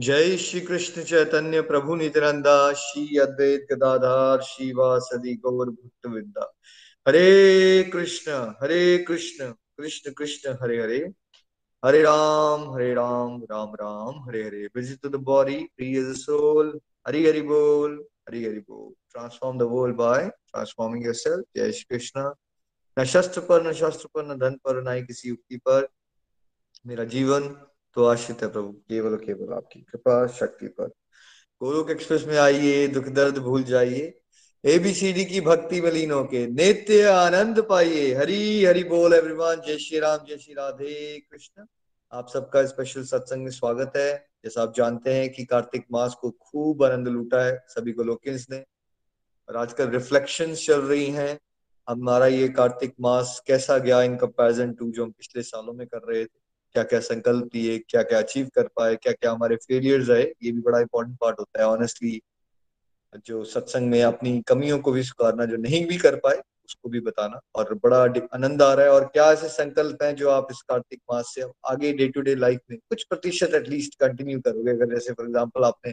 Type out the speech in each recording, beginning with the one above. जय श्री कृष्ण चैतन्य प्रभु नित्यानंदा, श्री अद्वैत गदाधर श्रीवासदि गौर भक्त वृंदा। Hare Krishna Krishna Krishna Hare Hare, Hare Ram Ram Ram Hare Hare. Visit to the body, free as a soul. Hari Hari बोल, हरि हरि बोल। Transform the world by transforming yourself. जय श्री कृष्ण। न शास्त्र पर न धन पर न ही किसी युक्ति पर मेरा जीवन तो आश्रित है प्रभु केवल केवल आपकी कृपा शक्ति पर। गोलोक एक्सप्रेस में आइए, दुख दर्द भूल जाइए, एबीसीडी की भक्ति में लीन होके नित्य आनंद पाइए। हरी हरी बोल एवरीवन। जय श्री राम, जय श्री राधे कृष्ण। आप सबका स्पेशल सत्संग में स्वागत है। जैसा आप जानते हैं कि कार्तिक मास को खूब आनंद लूटा है सभी गोलोकियंस ने, और आजकल रिफ्लेक्शन चल रही है। हमारा ये कार्तिक मास कैसा गया इन कंपेरिजन टू जो हम पिछले सालों में कर रहे थे, क्या क्या संकल्प लिए, क्या क्या अचीव कर पाए, क्या क्या हमारे फेलियर्स आए, ये भी बड़ा इंपॉर्टेंट पार्ट होता है ऑनेस्टली। जो सत्संग में अपनी कमियों को भी सुधारना, जो नहीं भी कर पाए उसको भी बताना, और बड़ा आनंद आ रहा है। और क्या ऐसे संकल्प हैं जो आप इस कार्तिक मास से आगे डे टू डे लाइफ में कुछ प्रतिशत एटलीस्ट कंटिन्यू करोगे। अगर जैसे फॉर एग्जाम्पल आपने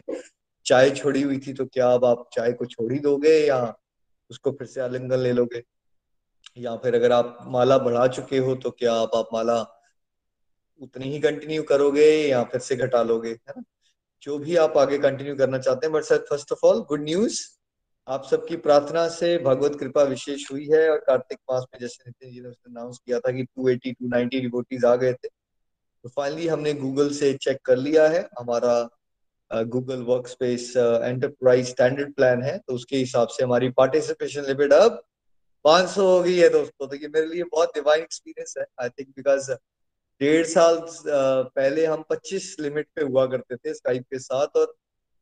चाय छोड़ी हुई थी, तो क्या अब आप चाय को छोड़ ही दोगे या उसको फिर से आलिंगन ले लोगे, या फिर अगर आप माला बढ़ा चुके हो तो क्या आप माला उतनी ही कंटिन्यू करोगे या फिर से घटा लोगे, है ना। जो भी आप आगे कंटिन्यू करना चाहते हैं। But sir first of all good news, आप सबकी प्रार्थना से भगवत कृपा विशेष हुई है। और कार्तिक मास में जैसे नितिन जी ने अनाउंस किया था कि 280 290 डिवोटीज आ गए थे, तो फाइनली हमने गूगल से चेक कर लिया है। हमारा Google work space enterprise standard plan है, तो उसके हिसाब से हमारी पार्टिसिपेशन लिमिट अब 500 हो गई है दोस्तों। तो ये मेरे लिए बहुत डिवाइन एक्सपीरियंस है आई थिंक, बिकॉज 1.5 साल पहले हम 25 लिमिट पे हुआ करते थे स्काइप के साथ, और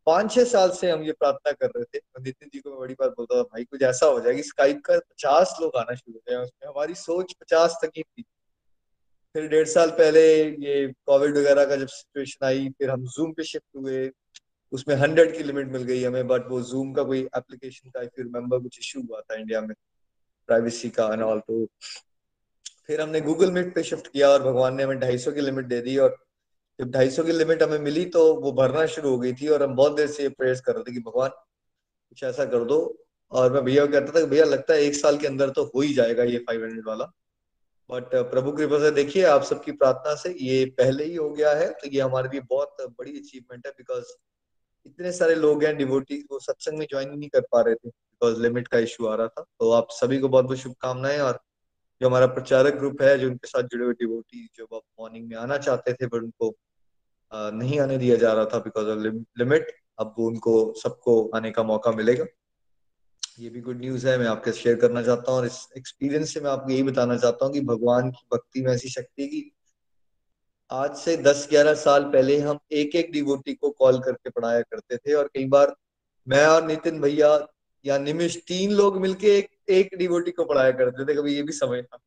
5-6 साल से हम ये प्रार्थना कर रहे थे। नितिन जी को मैं बड़ी बार बोलता था, भाई कुछ ऐसा हो जाए कि स्काइप का 50 लोग आना शुरू हो जाए, उसमें हमारी सोच 50 तक ही थी। फिर 1.5 साल पहले ये कोविड वगैरह का जब सिचुएशन आई, फिर हम जूम पे शिफ्ट हुए, उसमें 100 की लिमिट मिल गई हमें। बट वो जूम का कोई एप्लीकेशन का आई थिंक रिमेम्बर कुछ इशू हुआ था इंडिया में प्राइवेसी का एंड ऑल, तो फिर हमने गूगल मीट पे शिफ्ट किया और भगवान ने हमें 250 की लिमिट दे दी। और जब 250 की लिमिट हमें मिली तो वो भरना शुरू हो गई थी, और हम बहुत देर से ये प्रेयर्स कर रहे थे कि भगवान कुछ ऐसा कर दो। और मैं भैया कहता था, भैया लगता है 1 साल के अंदर तो हो ही जाएगा ये 500 वाला। बट प्रभु कृपा से देखिए आप सबकी प्रार्थना से ये पहले ही हो गया है, तो ये हमारे लिए बहुत बड़ी अचीवमेंट है। बिकॉज इतने सारे लोग हैं डिवोटीज वो सत्संग में ज्वाइन नहीं कर पा रहे थे बिकॉज लिमिट का इशू आ रहा था। तो आप सभी को बहुत बहुत शुभकामनाएं। और जो हमारा प्रचारक ग्रुप है, जो उनके साथ जुड़े हुए डिवोटी जो आप मॉर्निंग में आना चाहते थे बट उनको नहीं आने दिया जा रहा था बिकॉज ऑफ लिमिट, अब उनको सबको आने का मौका मिलेगा। ये भी गुड न्यूज है, मैं आपके शेयर करना चाहता हूँ। और इस एक्सपीरियंस से मैं आपको यही बताना चाहता हूँ कि भगवान की भक्ति में ऐसी शक्ति की आज से 10-11 साल पहले हम 1-1 डिवोटी को कॉल करके पढ़ाया करते थे, और कई बार मैं और नितिन भैया या निमिष 3 लोग मिलके एक डिवोटी को पढ़ाया करते थे। कभी ये भी समय था,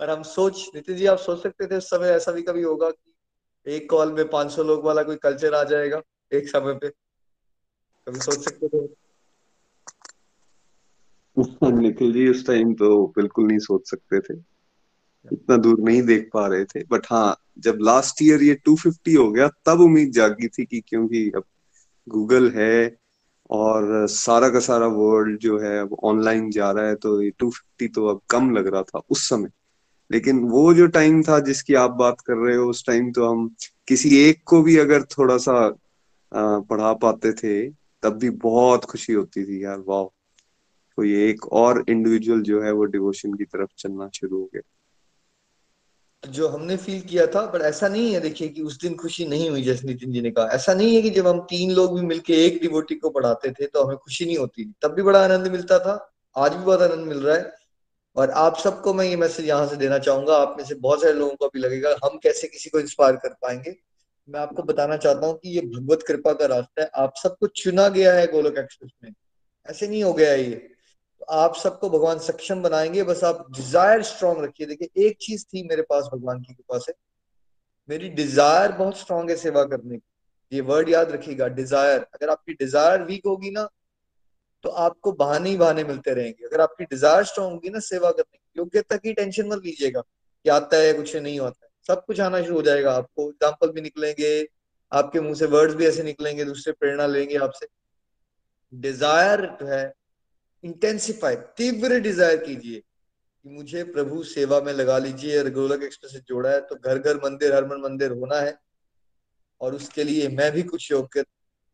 और हम सोच नितिन जी आप सोच सकते थे उस समय ऐसा भी कभी होगा कि 1 कॉल में 500 लोग वाला कोई कल्चर आ जाएगा एक समय पे, कभी सोच सकते थे? निखिल जी उस टाइम तो बिल्कुल नहीं सोच सकते थे, इतना दूर नहीं देख पा रहे थे। बट हाँ, जब लास्ट ईयर ये 250 हो गया तब उम्मीद जागी थी कि क्योंकि अब गूगल है और सारा का सारा वर्ल्ड जो है वो ऑनलाइन जा रहा है, तो ये 250 तो अब कम लग रहा था उस समय। लेकिन वो जो टाइम था जिसकी आप बात कर रहे हो, उस टाइम तो हम किसी एक को भी अगर थोड़ा सा पढ़ा पाते थे तब भी बहुत खुशी होती थी, यार वाह तो ये एक और इंडिविजुअल जो है वो डिवोशन की तरफ चलना शुरू हो गया, जो हमने फील किया था। बट ऐसा नहीं है देखिए कि उस दिन खुशी नहीं हुई, जैसे नितिन जी ने कहा ऐसा नहीं है कि जब हम 3 लोग भी मिलके 1 डिवोटी को पढ़ाते थे तो हमें खुशी नहीं होती, तब भी बड़ा आनंद मिलता था, आज भी बहुत आनंद मिल रहा है। और आप सबको मैं ये मैसेज यहाँ से देना चाहूंगा, आप में से बहुत सारे लोगों को भी लगेगा हम कैसे किसी को इंस्पायर कर पाएंगे। मैं आपको बताना चाहता हूँ कि ये भगवत कृपा का रास्ता है, आप सबको चुना गया है गोलोक एक्सप्रेस में, ऐसे नहीं हो गया है ये। तो आप सबको भगवान सक्षम बनाएंगे, बस आप डिजायर स्ट्रांग रखिए। देखिए एक चीज थी मेरे पास भगवान की कृपा से, मेरी डिजायर बहुत स्ट्रांग है सेवा करने की। ये वर्ड याद रखिएगा, डिजायर। अगर आपकी डिजायर वीक होगी ना तो आपको बहाने ही बहाने मिलते रहेंगे। अगर आपकी डिजायर स्ट्रांग होगी ना सेवा करने की, योग्यता की टेंशन मत लीजिएगा कि आता है कुछ नहीं आता है, सब कुछ आना शुरू हो जाएगा। आपको एग्जाम्पल भी निकलेंगे, आपके मुंह से वर्ड्स भी ऐसे निकलेंगे, दूसरे प्रेरणा लेंगे आपसे। डिजायर जो है इंटेंसिफाई, तीव्र डिजायर कीजिए कि मुझे प्रभु सेवा में लगा लीजिए। गोलोक एक्सप्रेस से जोड़ा है तो घर घर मंदिर, हर मन मंदिर होना है, और उसके लिए मैं भी कुछ योग्य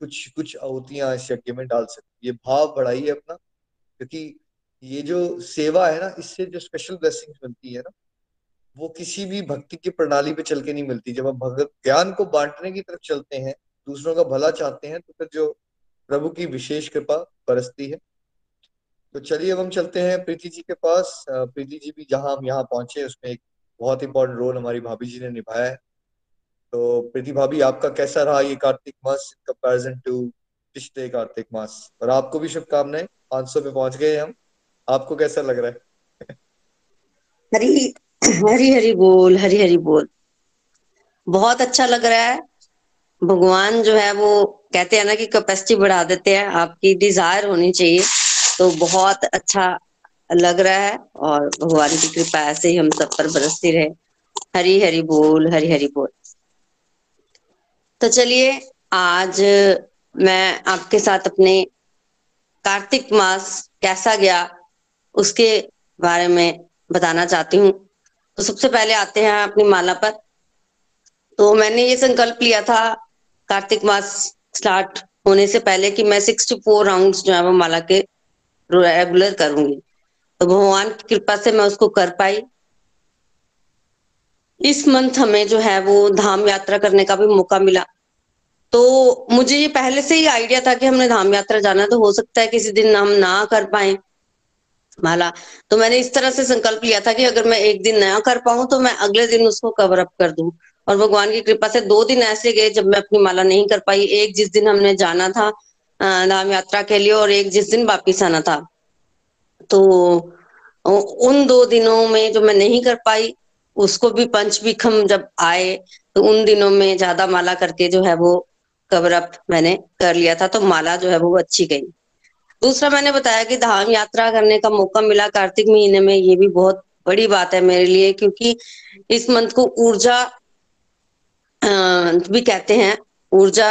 कुछ आहुतियां इस यज्ञ में डाल सकती। ये भाव बढ़ाइए अपना, क्योंकि ये जो सेवा है ना, इससे जो स्पेशल ब्लेसिंग्स मिलती है ना, वो किसी भी भक्ति की प्रणाली पे चल के नहीं मिलती। जब हम भगवत ज्ञान को बांटने की तरफ चलते हैं, दूसरों का भला चाहते हैं, तो फिर जो प्रभु की विशेष कृपा बरसती है। तो चलिए अब हम चलते हैं प्रीति जी के पास। प्रीति जी भी जहाँ हम यहाँ पहुंचे उसमें एक बहुत इंपॉर्टेंट रोल हमारी भाभी जी ने निभाया है। तो प्रीति भाभी, आपका कैसा रहा ये कार्तिक मास इन कंपैरिजन टू पिछले कार्तिक मास? और आपको भी शुभकामनाएं, 500 पे पहुंच गए हम। आपको कैसा लग रहा है? हरी हरी हरी बोल, हरी हरी बोल। बहुत अच्छा लग रहा है। भगवान जो है वो कहते हैं ना कि कैपेसिटी बढ़ा देते हैं, आपकी डिजायर होनी चाहिए। तो बहुत अच्छा लग रहा है और भगवान की कृपा ऐसे ही हम सब पर बरसती रहे। हरी हरी बोल, हरी हरी बोल। तो चलिए आज मैं आपके साथ अपने कार्तिक मास कैसा गया उसके बारे में बताना चाहती हूँ। तो सबसे पहले आते हैं अपनी माला पर। तो मैंने ये संकल्प लिया था कार्तिक मास स्टार्ट होने से पहले कि मैं 64 राउंड्स जो है वो माला के रेगुलर करूंगी। तो भगवान की कृपा से मैं उसको कर पाई। इस मंथ हमें जो है वो धाम यात्रा करने का भी मौका मिला। तो मुझे ये पहले से ही आइडिया था कि हमने धाम यात्रा जाना, तो हो सकता है किसी दिन हम ना कर पाए माला। तो मैंने इस तरह से संकल्प लिया था कि अगर मैं एक दिन ना कर पाऊं तो मैं अगले दिन उसको कवर अप कर दूं। और भगवान की कृपा से 2 दिन ऐसे गए जब मैं अपनी माला नहीं कर पाई। एक जिस दिन हमने जाना था धाम यात्रा के लिए और एक जिस दिन वापिस आना था। तो उन 2 दिनों में जो मैं नहीं कर पाई उसको भी पंचविखम जब आए तो उन दिनों में ज्यादा माला करके जो है वो कवर अप मैंने कर लिया था। तो माला जो है वो अच्छी गई। दूसरा मैंने बताया कि धाम यात्रा करने का मौका मिला कार्तिक महीने में। ये भी बहुत बड़ी बात है मेरे लिए, क्योंकि इस मंथ को ऊर्जा भी कहते हैं, ऊर्जा।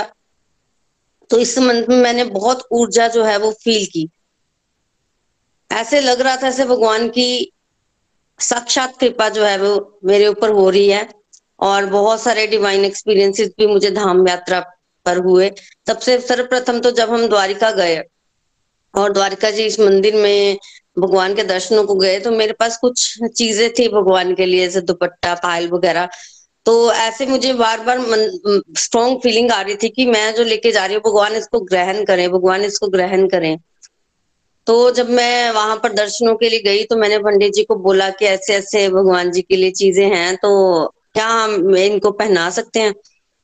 तो इस मंथ में मैंने बहुत ऊर्जा जो है वो फील की। ऐसे लग रहा था ऐसे भगवान की साक्षात कृपा जो है वो मेरे ऊपर हो रही है। और बहुत सारे डिवाइन एक्सपीरियंसेस भी मुझे धाम यात्रा पर हुए। सबसे सर्वप्रथम तो जब हम द्वारिका गए और द्वारिका जी इस मंदिर में भगवान के दर्शनों को गए, तो मेरे पास कुछ चीजें थी भगवान के लिए, जैसे दुपट्टा, पायल वगैरह। तो ऐसे मुझे बार बार स्ट्रॉन्ग फीलिंग आ रही थी कि मैं जो लेके जा रही हूँ भगवान इसको ग्रहण करें, भगवान इसको ग्रहण करें। तो जब मैं वहां पर दर्शनों के लिए गई तो मैंने पंडित जी को बोला कि ऐसे ऐसे भगवान जी के लिए चीजें हैं, तो क्या हम इनको पहना सकते हैं?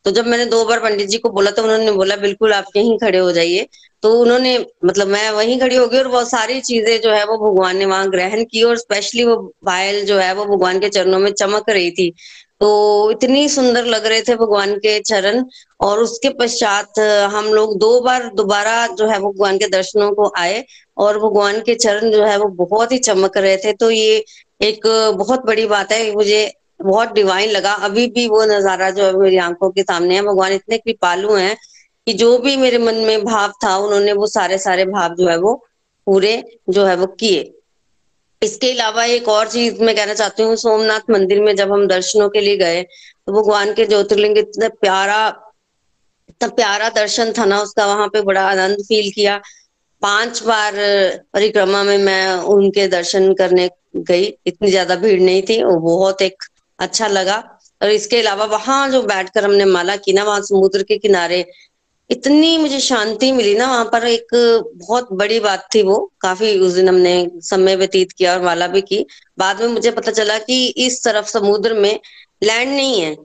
तो जब मैंने 2 बार पंडित जी को बोला तो उन्होंने बोला बिल्कुल आप यहीं खड़े हो जाइए। तो उन्होंने मतलब मैं वहीं खड़ी हो गई और वो सारी चीजें जो है वो भगवान ने वहां ग्रहण की। और स्पेशली वो पायल जो है वो भगवान के चरणों में चमक रही थी। तो इतनी सुंदर लग रहे थे भगवान के चरण। और उसके पश्चात हम लोग 2 बार दोबारा जो है वो भगवान के दर्शनों को आए और भगवान के चरण जो है वो बहुत ही चमक रहे थे। तो ये एक बहुत बड़ी बात है, मुझे बहुत डिवाइन लगा। अभी भी वो नजारा जो है मेरी आंखों के सामने है। भगवान इतने कृपालु हैं कि जो भी मेरे मन में भाव था उन्होंने वो सारे भाव जो है वो पूरे जो है वो किए। इसके अलावा एक और चीज मैं कहना चाहती हूँ, सोमनाथ मंदिर में जब हम दर्शनों के लिए गए तो भगवान के ज्योतिर्लिंग इतना प्यारा दर्शन था ना उसका, वहां पे बड़ा आनंद फील किया। 5 बार परिक्रमा में मैं उनके दर्शन करने गई, इतनी ज्यादा भीड़ नहीं थी और बहुत एक अच्छा लगा। और इसके अलावा वहां जो बैठकर हमने माला की ना, वहां समुद्र के किनारे इतनी मुझे शांति मिली ना वहां पर, एक बहुत बड़ी बात थी वो। काफी उस दिन हमने समय व्यतीत किया और माला भी की। बाद में मुझे पता चला कि इस तरफ समुद्र में लैंड नहीं है,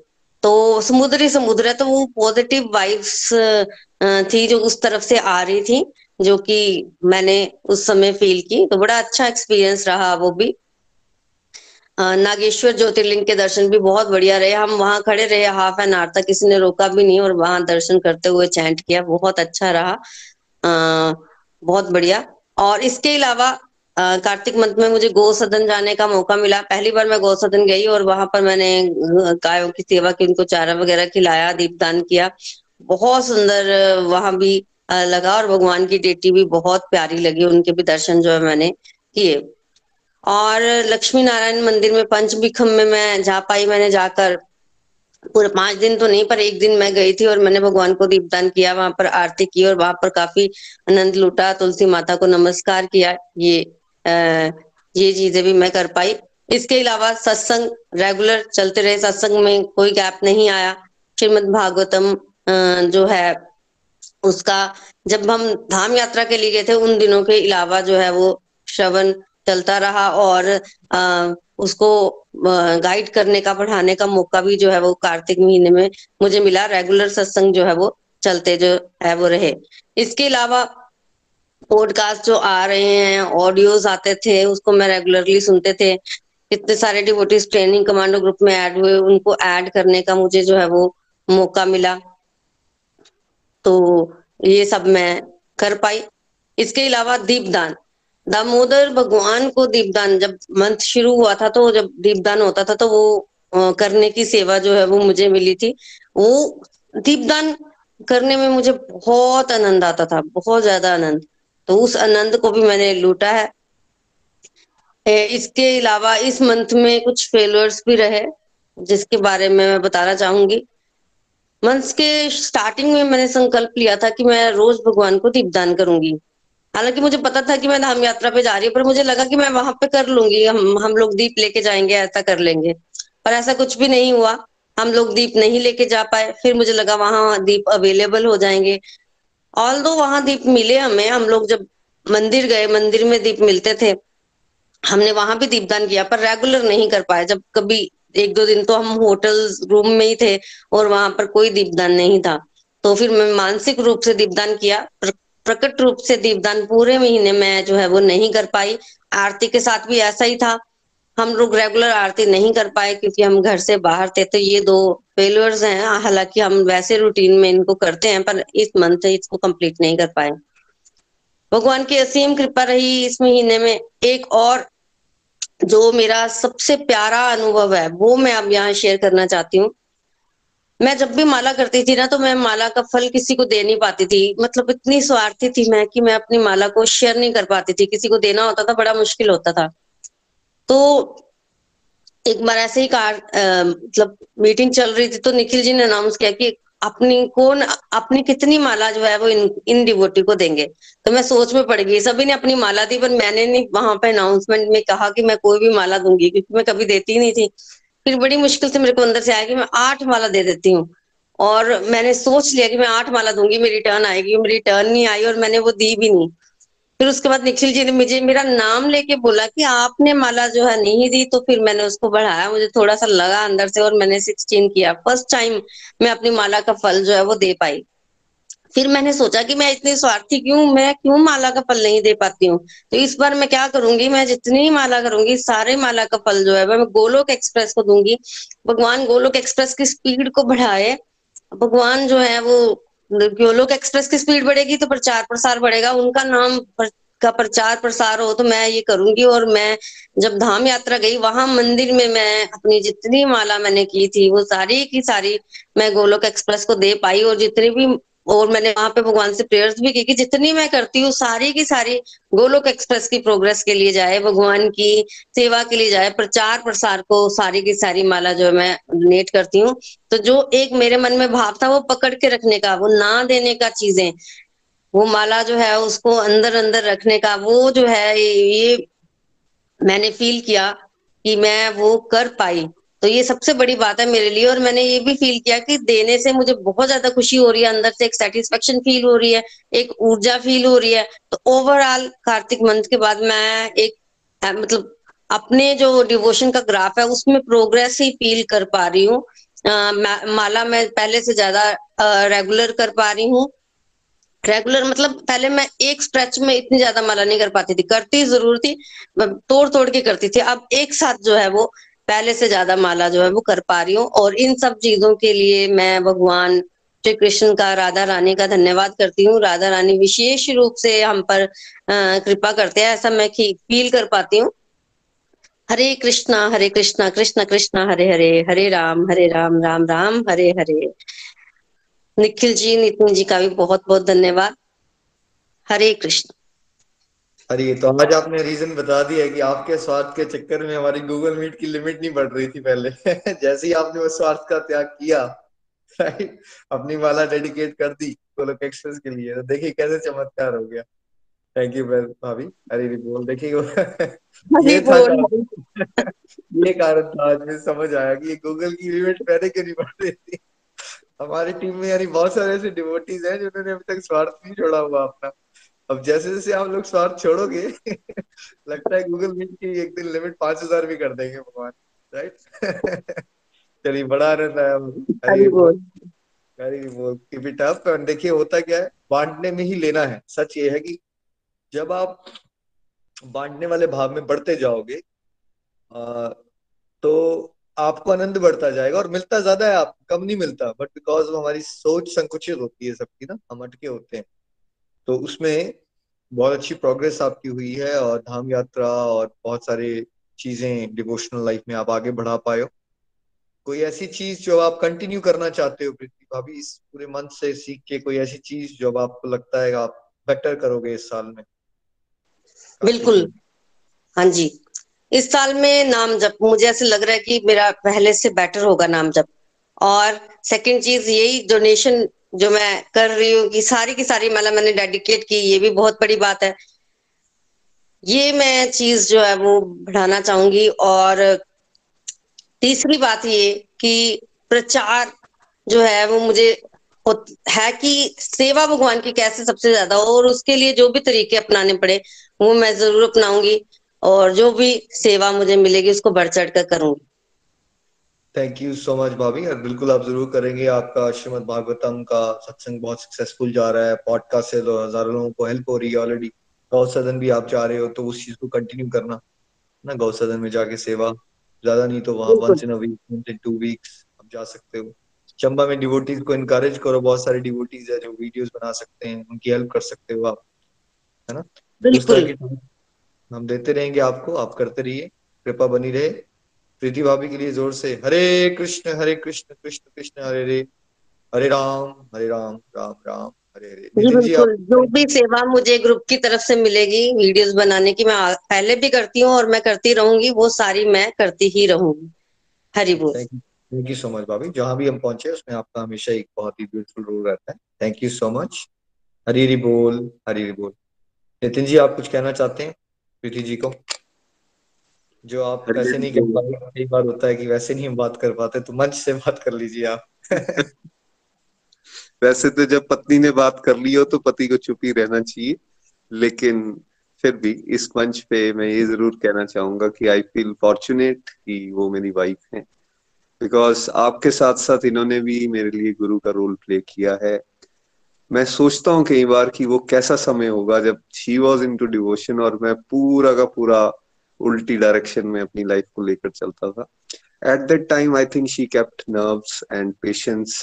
तो समुद्र ही समुद्र है। तो वो पॉजिटिव वाइब्स थी जो उस तरफ से आ रही थी, जो कि मैंने उस समय फील की। तो बड़ा अच्छा एक्सपीरियंस रहा वो भी। नागेश्वर ज्योतिर्लिंग के दर्शन भी बहुत बढ़िया रहे। हम वहां खड़े रहे हाफ एन आवर तक, किसी ने रोका भी नहीं, और वहां दर्शन करते हुए चैंट किया। बहुत अच्छा रहा, बहुत बढ़िया। और इसके अलावा कार्तिक मंथ में मुझे गौ सदन जाने का मौका मिला। पहली बार मैं गौ सदन गई और वहां पर मैंने गायों की सेवा की, उनको चारा वगैरह खिलाया, दीपदान किया। बहुत सुंदर वहां भी लगा, और भगवान की डेटी भी बहुत प्यारी लगी। उनके भी दर्शन जो है मैंने किए। और लक्ष्मी नारायण मंदिर में पंचभिखम में मैं जा पाई। मैंने जाकर पूरे 5 दिन तो नहीं पर एक दिन मैं गई थी, और मैंने भगवान को दीपदान किया, वहां पर आरती की और वहां पर काफी आनंद लूटा। तुलसी माता को नमस्कार किया। ये चीजें भी मैं कर पाई। इसके अलावा सत्संग रेगुलर चलते रहे, सत्संग में कोई गैप नहीं आया। श्रीमद् भागवतम जो है उसका, जब हम धाम यात्रा के लिए गए थे उन दिनों के अलावा जो है वो श्रवण चलता रहा, और उसको गाइड करने का, पढ़ाने का मौका भी जो है वो कार्तिक महीने में मुझे मिला। रेगुलर सत्संग जो है वो चलते जो है वो रहे। इसके अलावा पॉडकास्ट जो आ रहे हैं, ऑडियोज आते थे, उसको मैं रेगुलरली सुनते थे। इतने सारे डिवोटीज ट्रेनिंग कमांडो ग्रुप में ऐड हुए, उनको ऐड करने का मुझे जो है वो मौका मिला। तो ये सब मैं कर पाई। इसके अलावा दीपदान, दामोदर भगवान को दीपदान, जब मंथ शुरू हुआ था तो जब दीपदान होता था तो वो करने की सेवा जो है वो मुझे मिली थी। वो दीपदान करने में मुझे बहुत आनंद आता था, बहुत ज्यादा आनंद। तो उस आनंद को भी मैंने लूटा है। इसके अलावा इस मंथ में कुछ फेलियर्स भी रहे, जिसके बारे में मैं बताना चाहूंगी। मंथ के स्टार्टिंग में मैंने संकल्प लिया था कि मैं रोज भगवान को दीपदान करूंगी। हालांकि मुझे पता था कि मैं धाम यात्रा पे जा रही हूँ, पर मुझे लगा कि मैं वहां पे कर लूंगी, हम लोग दीप लेके जाएंगे, ऐसा कर लेंगे। पर ऐसा कुछ भी नहीं हुआ, हम लोग दीप नहीं लेके जा पाए। फिर मुझे लगा वहां दीप अवेलेबल हो जाएंगे, ऑल्दो वहां दीप मिले हमें। हम लोग जब मंदिर गए, मंदिर में दीप मिलते थे, हमने वहां भी दीपदान किया, पर रेगुलर नहीं कर पाए। जब कभी 1-2 दिन तो हम होटल रूम में ही थे और वहां पर कोई दीपदान नहीं था। तो फिर मैं मानसिक रूप से दीपदान किया, प्रकट रूप से दीपदान पूरे महीने में जो है वो नहीं कर पाई। आरती के साथ भी ऐसा ही था, हम लोग रेगुलर आरती नहीं कर पाए क्योंकि हम घर से बाहर थे। तो ये 2 फेलियर्स हैं। हालांकि हम वैसे रूटीन में इनको करते हैं, पर इस मंथ इसको कंप्लीट नहीं कर पाए। भगवान की असीम कृपा रही इस महीने में। एक और जो मेरा सबसे प्यारा अनुभव है वो मैं अब यहाँ शेयर करना चाहती हूँ। मैं जब भी माला करती थी ना, तो मैं माला का फल किसी को दे नहीं पाती थी। मतलब इतनी स्वार्थी थी मैं कि मैं अपनी माला को शेयर नहीं कर पाती थी, किसी को देना होता था, बड़ा मुश्किल होता था। तो एक बार ऐसे ही मतलब मीटिंग चल रही थी, तो निखिल जी ने अनाउंस किया कि अपनी कितनी माला जो है वो इन डिवोटी को देंगे। तो मैं सोच में पड़ गई। सभी ने अपनी माला दी, पर मैंने नहीं वहां पे अनाउंसमेंट में कहा कि मैं कोई भी माला दूंगी, क्योंकि मैं कभी देती नहीं थी। फिर बड़ी मुश्किल से मेरे को अंदर से आया कि मैं 8 माला दे देती हूँ, और मैंने सोच लिया कि मैं 8 माला दूंगी, मेरी टर्न आएगी। मेरी टर्न नहीं आई और मैंने वो दी भी नहीं। फिर उसके बाद निखिल जी ने मुझे मेरा नाम लेके बोला कि आपने माला जो है नहीं दी। तो फिर मैंने उसको बढ़ाया, मुझे थोड़ा सा लगा अंदर से, और मैंने 16 किया। फर्स्ट टाइम मैं अपनी माला का फल जो है वो दे पाई। फिर मैंने सोचा कि मैं इतनी स्वार्थी क्यों, मैं क्यों माला का फल नहीं दे पाती हूँ। तो इस बार मैं क्या करूंगी, मैं जितनी माला करूंगी सारे माला का फल जो है मैं गोलोक एक्सप्रेस को दूंगी। भगवान गोलोक एक्सप्रेस की स्पीड को बढ़ाए। भगवान जो है वो, गोलोक एक्सप्रेस की स्पीड बढ़ेगी तो प्रचार प्रसार बढ़ेगा, उनका नाम का प्रचार प्रसार हो। तो मैं ये करूंगी। और मैं जब धाम यात्रा गई, वहां मंदिर में मैं अपनी जितनी माला मैंने की थी वो सारी की सारी मैं गोलोक एक्सप्रेस को दे पाई। और जितनी भी, और मैंने वहां पे भगवान से प्रेयर्स भी की कि जितनी मैं करती हूँ सारी की सारी गोलोक एक्सप्रेस की प्रोग्रेस के लिए जाए, भगवान की सेवा के लिए जाए, प्रचार प्रसार को सारी की सारी माला जो मैं डोनेट करती हूँ। तो जो एक मेरे मन में भाव था वो पकड़ के रखने का, वो ना देने का चीजें, वो माला जो है उसको अंदर अंदर रखने का, वो जो है ये मैंने फील किया कि मैं वो कर पाई। तो ये सबसे बड़ी बात है मेरे लिए। और मैंने ये भी फील किया कि देने से मुझे बहुत ज्यादा खुशी हो रही है, अंदर से एक सेटिस्फेक्शन फील हो रही है, एक ऊर्जा फील हो रही है। तो ओवरऑल कार्तिक मंथ के बाद मैं एक मतलब अपने जो डिवोशन का ग्राफ है उसमें प्रोग्रेस ही फील कर पा रही हूँ। माला मैं पहले से ज्यादा रेगुलर कर पा रही हूँ। रेगुलर मतलब पहले मैं एक स्ट्रेच में इतनी ज्यादा माला नहीं कर पाती थी, करती जरूर थी, तोड़ तोड़ के करती थी। अब एक साथ जो है वो पहले से ज्यादा माला जो है वो कर पा रही हूँ। और इन सब चीजों के लिए मैं भगवान श्री कृष्ण का, राधा रानी का धन्यवाद करती हूँ। राधा रानी विशेष रूप से हम पर कृपा करते हैं, ऐसा मैं फील कर पाती हूँ। हरे कृष्णा कृष्णा कृष्णा हरे हरे, हरे राम राम राम हरे हरे। निखिल जी, नितिन जी का भी बहुत बहुत धन्यवाद। हरे कृष्ण। अरे तो आज आपने रीजन बता दिया कि आपके स्वार्थ के चक्कर में हमारी गूगल मीट की लिमिट नहीं बढ़ रही थी पहले। जैसे ही आपने वो स्वार्थ का त्याग किया, राइट, अपनी माला डेडिकेट कर दी गोलोक एक्सप्रेस के लिए, तो देखिए कैसे चमत्कार हो गया। थैंक यू भाभी। अरे बोल देखिए ये कारण था, आज मुझे समझ आया कि गूगल की लिमिट पहले क्यों नहीं बढ़ रही थी। हमारी टीम में यानी बहुत सारे ऐसे डिवोटीज हैं जिन्होंने अभी तक स्वार्थ नहीं छोड़ा हुआ अपना। अब जैसे जैसे आप लोग स्वार्थ छोड़ोगे लगता है गूगल मीट की एक दिन लिमिट 5,000 भी कर देंगे भगवान, राइट। चलिए, बड़ा आनंद आया। देखिए होता क्या है, बांटने में ही लेना है। सच ये है कि जब आप बांटने वाले भाव में बढ़ते जाओगे तो आपको आनंद बढ़ता जाएगा और मिलता ज्यादा है, आप कम नहीं मिलता। बट बिकॉज हमारी सोच संकुचित होती है सबकी ना, हम अटके होते हैं। तो उसमें बहुत अच्छी प्रोग्रेस आपकी हुई है और धाम यात्रा और बहुत सारे चीजें डिवोशनल लाइफ में आप आगे बढ़ा पाए हो। कोई ऐसी चीज जो आप कंटिन्यू करना चाहते हो प्रीति भाभी इस पूरे मंथ से सीख के, कोई ऐसी चीज जो आपको लगता है आप बेटर करोगे इस साल में? बिल्कुल हाँ जी, इस साल में नाम जप मुझे ऐसे लग रहा है कि मेरा पहले से बेटर होगा नाम जप। और सेकंड चीज यही डोनेशन जो मैं कर रही हूँ कि सारी की सारी माला मैंने डेडिकेट की, ये भी बहुत बड़ी बात है। ये मैं चीज जो है वो बढ़ाना चाहूंगी। और तीसरी बात ये कि प्रचार जो है वो मुझे है कि सेवा भगवान की कैसे सबसे ज्यादा हो, और उसके लिए जो भी तरीके अपनाने पड़े वो मैं जरूर अपनाऊंगी और जो भी सेवा मुझे मिलेगी उसको बढ़ चढ़ कर करूंगी। थैंक यू सो मच भाभी। और बिल्कुल आप जरूर करेंगे। आपका श्रीमद भागवतम का सत्संग बहुत सक्सेसफुल जा रहा है, पॉडकास्ट से हजारों लोगों को हेल्प हो रही है ऑलरेडी। गौ सदन भी आप जा रहे हो, तो उस चीज को कंटिन्यू करना ना, गौ सदन में जाके सेवा, ज्यादा नहीं तो वहाँ once in a week, once in 2 weeks आप जा सकते हो। चंबा में डिवोटीज को इनकरेज करो, बहुत सारे डिवोटीज है जो वीडियोस बना सकते हैं, उनकी हेल्प कर सकते हो आप, है ना। बिल्कुल हम देते रहेंगे आपको, आप करते रहिए, कृपा बनी रहे। प्रीति भाभी के लिए जोर से हरे कृष्ण कृष्ण कृष्ण हरे हरे, हरे राम राम राम हरे हरे। बिल्कुल, जो भी सेवा मुझे ग्रुप की तरफ से मिलेगी वीडियोस बनाने की, मैं पहले भी करती हूँ और मैं करती रहूंगी, वो सारी मैं करती ही रहूंगी। हरि बोल। थैंक यू सो मच भाभी। जहाँ भी हम पहुंचे उसमें आपका हमेशा एक बहुत ही ब्यूटीफुल रोल रहता है। Thank you so much. Hari बोल, हरि बोल। नितिन जी, आप कुछ कहना चाहते हैं प्रीति जी को? जो आप वैसे नहीं कर पाते, कई बार होता है कि वैसे नहीं हम बात कर पाते, तो मंच से बात कर लीजिए आप। वैसे तो जब पत्नी ने बात कर ली हो तो पति को चुप ही रहना चाहिए, लेकिन फिर भी इस मंच पे मैं ये जरूर कहना चाहूंगा कि आई फील फॉर्चुनेट कि वो मेरी वाइफ है, बिकॉज आपके साथ साथ इन्होंने भी मेरे लिए गुरु का रोल प्ले किया है। मैं सोचता हूँ कई बार कि वो कैसा समय होगा जब she was into devotion और मैं पूरा का पूरा उल्टी डायरेक्शन में अपनी लाइफ को लेकर चलता था। At that time I think she kept nerves and patience,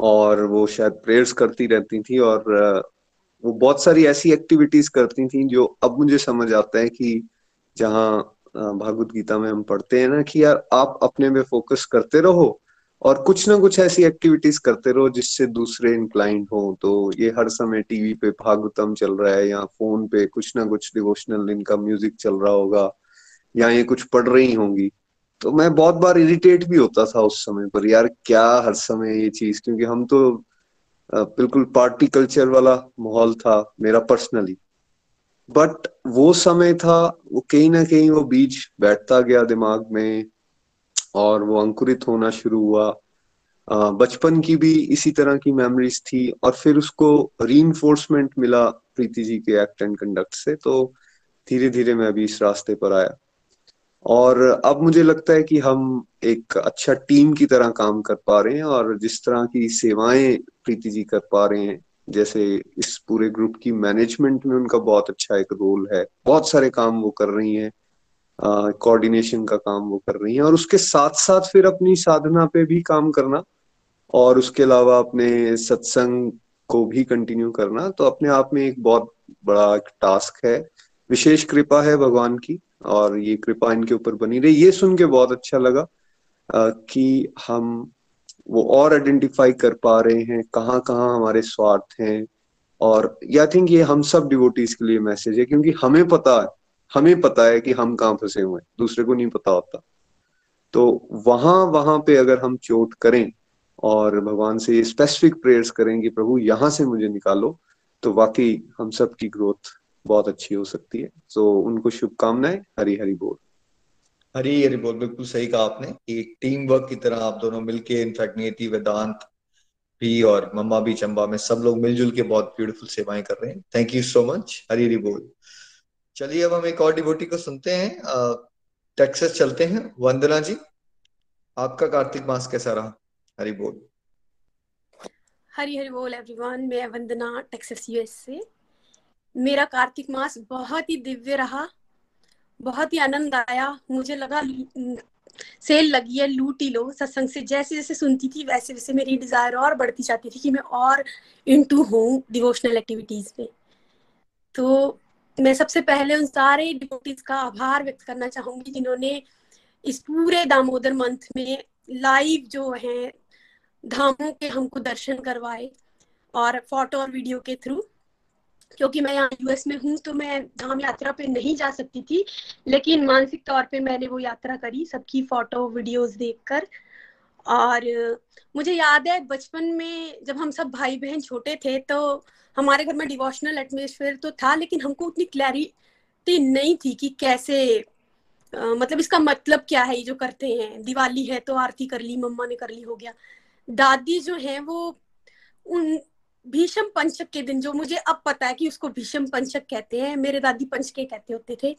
और वो शायद प्रेयर्स करती रहती थी और वो बहुत सारी ऐसी एक्टिविटीज करती थी जो अब मुझे समझ आता है कि जहाँ भागवत गीता में हम पढ़ते हैं ना कि यार आप अपने में फोकस करते रहो और कुछ ना कुछ ऐसी एक्टिविटीज करते रहो जिससे दूसरे इंक्लाइंड हो। तो ये हर समय टीवी पे भागवतम चल रहा है या फोन पे कुछ ना कुछ डिवोशनल इनका म्यूजिक चल रहा होगा या ये कुछ पढ़ रही होंगी, तो मैं बहुत बार इरिटेट भी होता था उस समय पर, यार क्या हर समय ये चीज, क्योंकि हम तो बिल्कुल पार्टी कल्चर वाला माहौल था मेरा पर्सनली। बट वो समय था, वो कहीं ना कहीं वो बीज बैठता गया दिमाग में और वो अंकुरित होना शुरू हुआ। बचपन की भी इसी तरह की मेमोरीज थी और फिर उसको रीइंफोर्समेंट मिला प्रीति जी के एक्ट एंड कंडक्ट से, तो धीरे धीरे मैं भी इस रास्ते पर आया और अब मुझे लगता है कि हम एक अच्छा टीम की तरह काम कर पा रहे हैं और जिस तरह की सेवाएं प्रीति जी कर पा रहे हैं, जैसे इस पूरे ग्रुप की मैनेजमेंट में उनका बहुत अच्छा एक रोल है, बहुत सारे काम वो कर रही हैं, कोऑर्डिनेशन का काम वो कर रही हैं और उसके साथ साथ फिर अपनी साधना पे भी काम करना और उसके अलावा अपने सत्संग को भी कंटिन्यू करना, तो अपने आप में एक बहुत बड़ा एक टास्क है। विशेष कृपा है भगवान की और ये कृपा इनके ऊपर बनी रही। ये सुन के बहुत अच्छा लगा कि हम वो और आइडेंटिफाई कर पा रहे हैं कहाँ कहाँ हमारे स्वार्थ हैं और आई थिंक ये हम सब डिवोटीज के लिए मैसेज है, क्योंकि हमें पता है कि हम कहाँ फंसे हुए हैं, दूसरे को नहीं पता होता। तो वहां पे अगर हम चोट करें और भगवान से ये स्पेसिफिक प्रेयर्स करें कि प्रभु यहाँ से मुझे निकालो, तो वाकई हम सब की ग्रोथ बहुत अच्छी हो सकती है। तो उनको शुभकामनाएं। हरी हरी बोल। हरी हरी बोल। बिल्कुल सही कहा आपने, एक टीम वर्क की तरह आप दोनों मिलके, इनफैक्ट नेति वेदांत भी और मम्मा भी चंबा में सब लोग मिलजुल के बहुत ब्यूटीफुल सेवाएं कर रहे हैं। Thank you so much. Hari Hari बोल। चलिए अब हम एक और डिवोटी को सुनते हैं, टेक्सास चलते हैं। वंदना जी, आपका कार्तिक मास कैसा रहा? हरी बोल। हरी हरी बोल एवरीवन। मैं वंदना, टेक्सास यूएस से। मेरा कार्तिक मास बहुत ही दिव्य रहा, बहुत ही आनंद आया। मुझे लगा सेल लगी है, लूट ही लो। सत्संग से जैसे जैसे सुनती थी वैसे वैसे मेरी डिजायर और बढ़ती जाती थी कि मैं और इनटू हूँ डिवोशनल एक्टिविटीज में। तो मैं सबसे पहले उन सारे डिवोटीज का आभार व्यक्त करना चाहूंगी जिन्होंने इस पूरे दामोदर मंथ में लाइव जो है धामों के हमको दर्शन करवाए और फोटो और वीडियो के थ्रू। क्योंकि मैं यहाँ यूएस में हूँ तो मैं धाम यात्रा पे नहीं जा सकती थी, लेकिन मानसिक तौर पे मैंने वो यात्रा करी सबकी फोटो वीडियोस देखकर। और मुझे याद है बचपन में जब हम सब भाई बहन छोटे थे तो हमारे घर में डिवोशनल एटमॉस्फेयर तो था, लेकिन हमको उतनी क्लैरिटी नहीं थी कि कैसे मतलब इसका मतलब क्या है। ये जो करते हैं, दिवाली है तो आरती कर ली, मम्मा ने कर ली, हो गया। दादी जो है वो उन भीषम पंचक के दिन, जो मुझे अब पता है कि उसको भीषम पंचक कहते हैं, मेरे दादी पंच के कहते होते थे,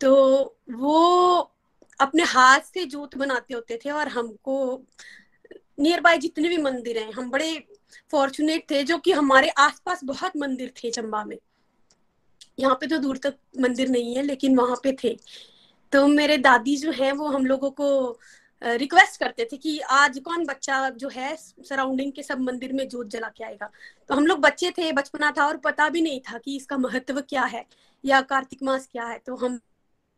तो वो अपने हाथ से जोत बनाते होते थे और हमको नियर बाय जितने भी मंदिर हैं, हम बड़े फॉर्चुनेट थे जो कि हमारे आसपास बहुत मंदिर थे चंबा में। यहाँ पे तो दूर तक मंदिर नहीं है लेकिन वहां पे थे। तो मेरे दादी जो है वो हम लोगों को रिक्वेस्ट करते थे कि आज कौन बच्चा जो है सराउंडिंग के सब मंदिर में जोत जला के आएगा। तो हम लोग बच्चे थे, बचपना था और पता भी नहीं था कि इसका महत्व क्या है या कार्तिक मास क्या है। तो हम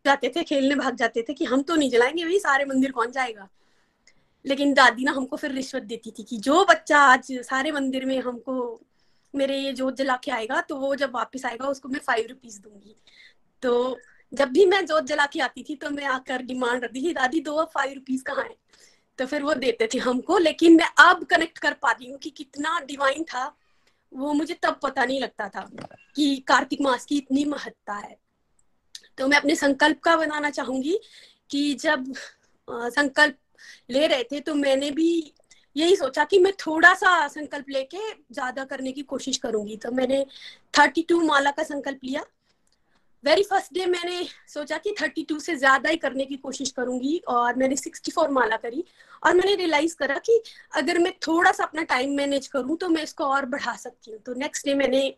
जाते थे, खेलने भाग जाते थे कि हम तो नहीं जलाएंगे भाई, सारे मंदिर कौन जाएगा। लेकिन दादी ना हमको फिर रिश्वत देती थी कि जो बच्चा आज सारे मंदिर में हमको मेरे ये जोत जला के आएगा तो वो जब वापिस आएगा उसको मैं 5 रुपीज दूंगी। तो जब भी मैं जोत जला के आती थी तो मैं आकर डिमांड करती थी, दादी दो 5 रुपीज कहाँ है, तो फिर वो देते थे हमको। लेकिन मैं अब कनेक्ट कर पा रही हूँ कि कितना डिवाइन था वो, मुझे तब पता नहीं लगता था कि कार्तिक मास की इतनी महत्ता है। तो मैं अपने संकल्प का बनाना चाहूंगी कि जब संकल्प ले रहे थे तो मैंने भी यही सोचा कि मैं थोड़ा सा संकल्प लेके ज्यादा करने की कोशिश करूंगी। तो मैंने 32 माला का संकल्प लिया। वेरी फर्स्ट डे मैंने सोचा कि 32 से ज्यादा ही करने की कोशिश करूंगी और मैंने 64 माला करी और मैंने रियलाइज करा कि अगर मैं थोड़ा सा अपना टाइम मैनेज करूं तो मैं इसको और बढ़ा सकती हूं। तो नेक्स्ट डे मैंने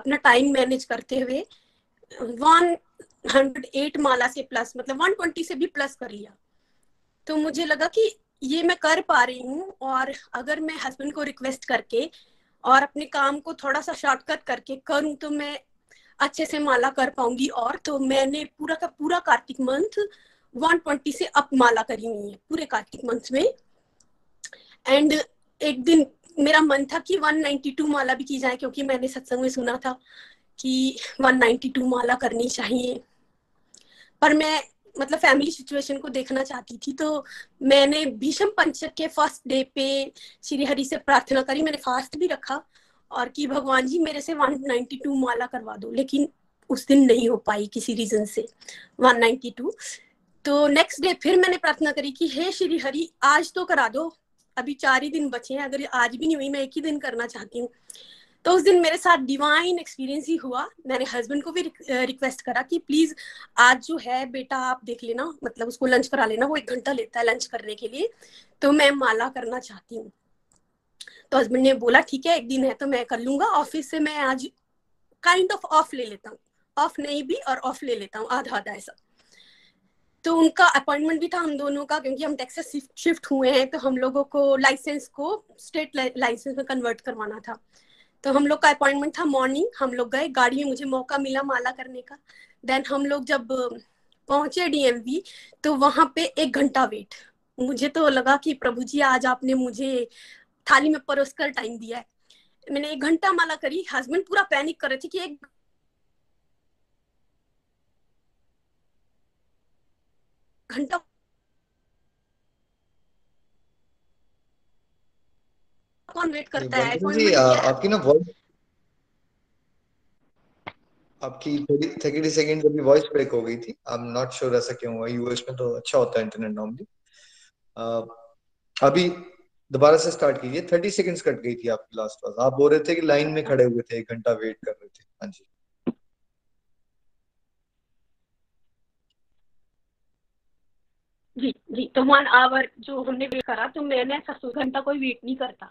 अपना टाइम मैनेज करते हुए 108 माला से प्लस, मतलब 120 से भी प्लस कर लिया। तो मुझे लगा कि ये मैं कर पा रही हूँ और अगर मैं हस्बैंड को रिक्वेस्ट करके और अपने काम को थोड़ा सा शॉर्टकट करके करूँ तो मैं अच्छे से माला कर पाऊंगी। और तो मैंने पूरा का पूरा कार्तिक मंथ 120 से अप माला करी हुई है पूरे कार्तिक मंथ में। एंड एक दिन मेरा मन था कि 192 माला भी की जाए, क्योंकि मैंने सत्संग में सुना था कि 192 माला करनी चाहिए। पर मैं मतलब फैमिली सिचुएशन को देखना चाहती थी, तो मैंने भीषम पंचक के फर्स्ट डे पे श्री हरि से प्रार्थना करी, मैंने फास्ट भी रखा और कि भगवान जी मेरे से 192 माला करवा दो। लेकिन उस दिन नहीं हो पाई किसी रीजन से 192। तो नेक्स्ट डे फिर मैंने प्रार्थना करी कि हे श्री हरि आज तो करा दो, अभी 4 ही दिन बचे हैं, अगर आज भी नहीं हुई मैं 1 ही दिन करना चाहती हूँ। तो उस दिन मेरे साथ डिवाइन एक्सपीरियंस ही हुआ। मैंने हस्बैंड को भी रिक्वेस्ट करा कि प्लीज आज जो है बेटा आप देख लेना, मतलब उसको लंच करा लेना, वो 1 घंटा लेता है लंच करने के लिए, तो मैं माला करना चाहती हूँ। तो हस्बैंड ने बोला ठीक है 1 दिन है तो मैं कर लूंगा, ऑफिस से मैं आज काइंड ऑफ ऑफ ले लेता हूँ, ऑफ नहीं भी और ऑफ ले लेता हूँ आधा आधा ऐसा। तो उनका अपॉइंटमेंट भी था हम दोनों का, क्योंकि हम टेक्सास शिफ्ट हुए हैं तो हम लोगों को लाइसेंस को स्टेट लाइसेंस में कन्वर्ट करवाना था। तो हम लोग का अपॉइंटमेंट था मॉर्निंग, हम लोग गए गाड़ी में, मुझे मौका मिला माला करने का। देन हम लोग जब पहुंचे डीएमवी तो वहां पे 1 घंटा वेट। मुझे तो लगा कि प्रभु जी आज आपने मुझे थाली में परोसकर टाइम दिया है। मैंने 1 घंटा माला करी, हस्बैंड पूरा पैनिक कर रहे थे कि 1 घंटा कौन वेट करता है। आपकी ना वॉइस, आपकी 30 सेकंड जब भी वॉइस ब्रेक हो गई थी, आई एम नॉट श्योर ऐसा क्यों हुआ, यूएस में तो अच्छा होता है इंटरनेट नॉर्मली। अभी दोबारा से स्टार्ट कीजिए, 30 सेकंड कट गई थी आपकी लास्ट बार। आप बोल रहे थे कि लाइन में खड़े हुए थे 1 घंटा वेट कर रहे थे। हाँ जी, जी जी। तो 1 आवर जो हमने वेट करा, तो मैंने 7 घंटा कोई वेट नहीं करता।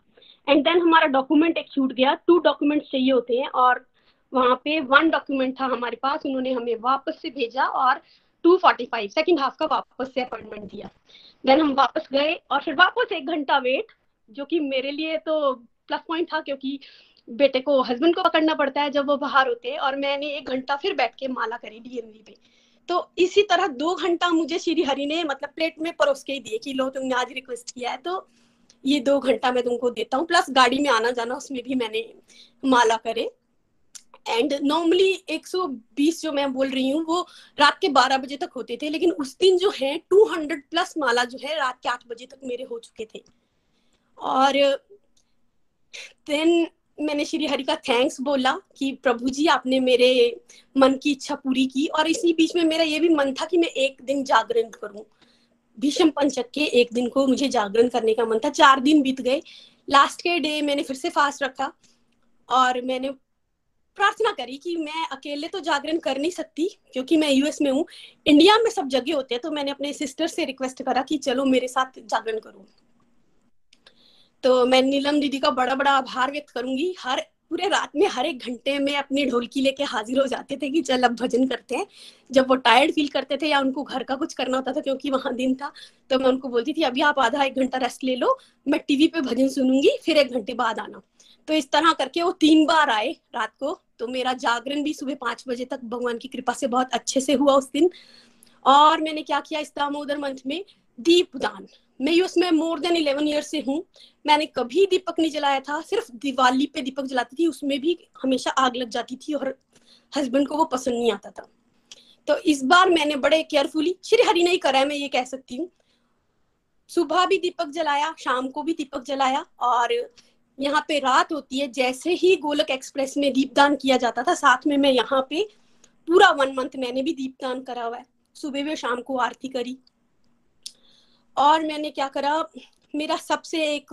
एंड देन हमारा डॉक्यूमेंट एक छूट गया, 2 डॉक्यूमेंट्स चाहिए होते हैं और वहाँ पे 1 डॉक्यूमेंट था हमारे पास, उन्होंने हमें वापस से भेजा और 2:45 सेकेंड हाफ का वापस से अपॉइंटमेंट दिया। देन हम वापस गए और फिर वापस 1 घंटा वेट, जो कि मेरे लिए तो प्लस पॉइंट था क्योंकि बेटे को हस्बैंड को पकड़ना पड़ता है जब वो बाहर होते हैं, और मैंने 1 घंटा फिर बैठ के माला करी डीएमवी पे। तो इसी तरह 2 घंटा मुझे श्री हरि ने मतलब प्लेट में परोस के ही दिए कि लो तुमने आज रिक्वेस्ट किया है तो ये 2 घंटा मैं तुमको देता हूँ, प्लस गाड़ी में आना जाना उसमें भी मैंने माला करे। एंड नॉर्मली 120 जो मैं बोल रही हूँ वो रात के 12 बजे तक होते थे, लेकिन उस दिन जो है 200 प्लस माला जो है रात के 8 बजे तक मेरे हो चुके थे। और देन मैंने श्री हरि का थैंक्स बोला कि प्रभु जी आपने मेरे मन की इच्छा पूरी की। और इसी बीच में मेरा ये भी मन था कि मैं 1 दिन जागरण करूं, भीष्म पंचक के 1 दिन को मुझे जागरण करने का मन था। 4 दिन बीत गए, लास्ट के डे मैंने फिर से फास्ट रखा और मैंने प्रार्थना करी कि मैं अकेले तो जागरण कर नहीं सकती क्योंकि मैं यूएस में हूँ, इंडिया में सब जगह होते हैं, तो मैंने अपने सिस्टर से रिक्वेस्ट करा कि चलो मेरे साथ जागरण करो। तो मैं नीलम दीदी का बड़ा बड़ा आभार व्यक्त करूंगी, हर पूरे रात में हर 1 घंटे में अपनी ढोलकी लेके हाजिर हो जाते थे कि चल अब भजन करते हैं। जब वो टायर्ड फील करते थे या उनको घर का कुछ करना होता था क्योंकि वहां दिन था, तो मैं उनको बोलती थी अभी आप आधा 1 घंटा रेस्ट ले लो, मैं टीवी पे भजन सुनूंगी, फिर 1 घंटे बाद आना। तो इस तरह करके वो 3 बार आए रात को। तो मेरा जागरण भी सुबह 5 बजे तक भगवान की कृपा से बहुत अच्छे से हुआ उस दिन। और मैंने क्या किया, इस दामोदर मंथ में दीपदान, मैं यूएस में मोर देन 11 ईयर से हूँ, मैंने कभी दीपक नहीं जलाया था, सिर्फ दिवाली पे दीपक जलाती थी, उसमें भी हमेशा आग लग जाती थी और हस्बैंड को वो पसंद नहीं आता था। तो इस बार मैंने बड़े केयरफुली, श्री हरि ने ही करा है मैं ये कह सकती हूँ, सुबह भी दीपक जलाया, शाम को भी दीपक जलाया। और यहाँ पे रात होती है, जैसे ही गोलोक एक्सप्रेस में दीपदान किया जाता था, साथ में मैं यहाँ पे पूरा 1 मंथ मैंने भी दीपदान करा हुआ है, सुबह में शाम को आरती करी। और मैंने क्या करा, मेरा सबसे एक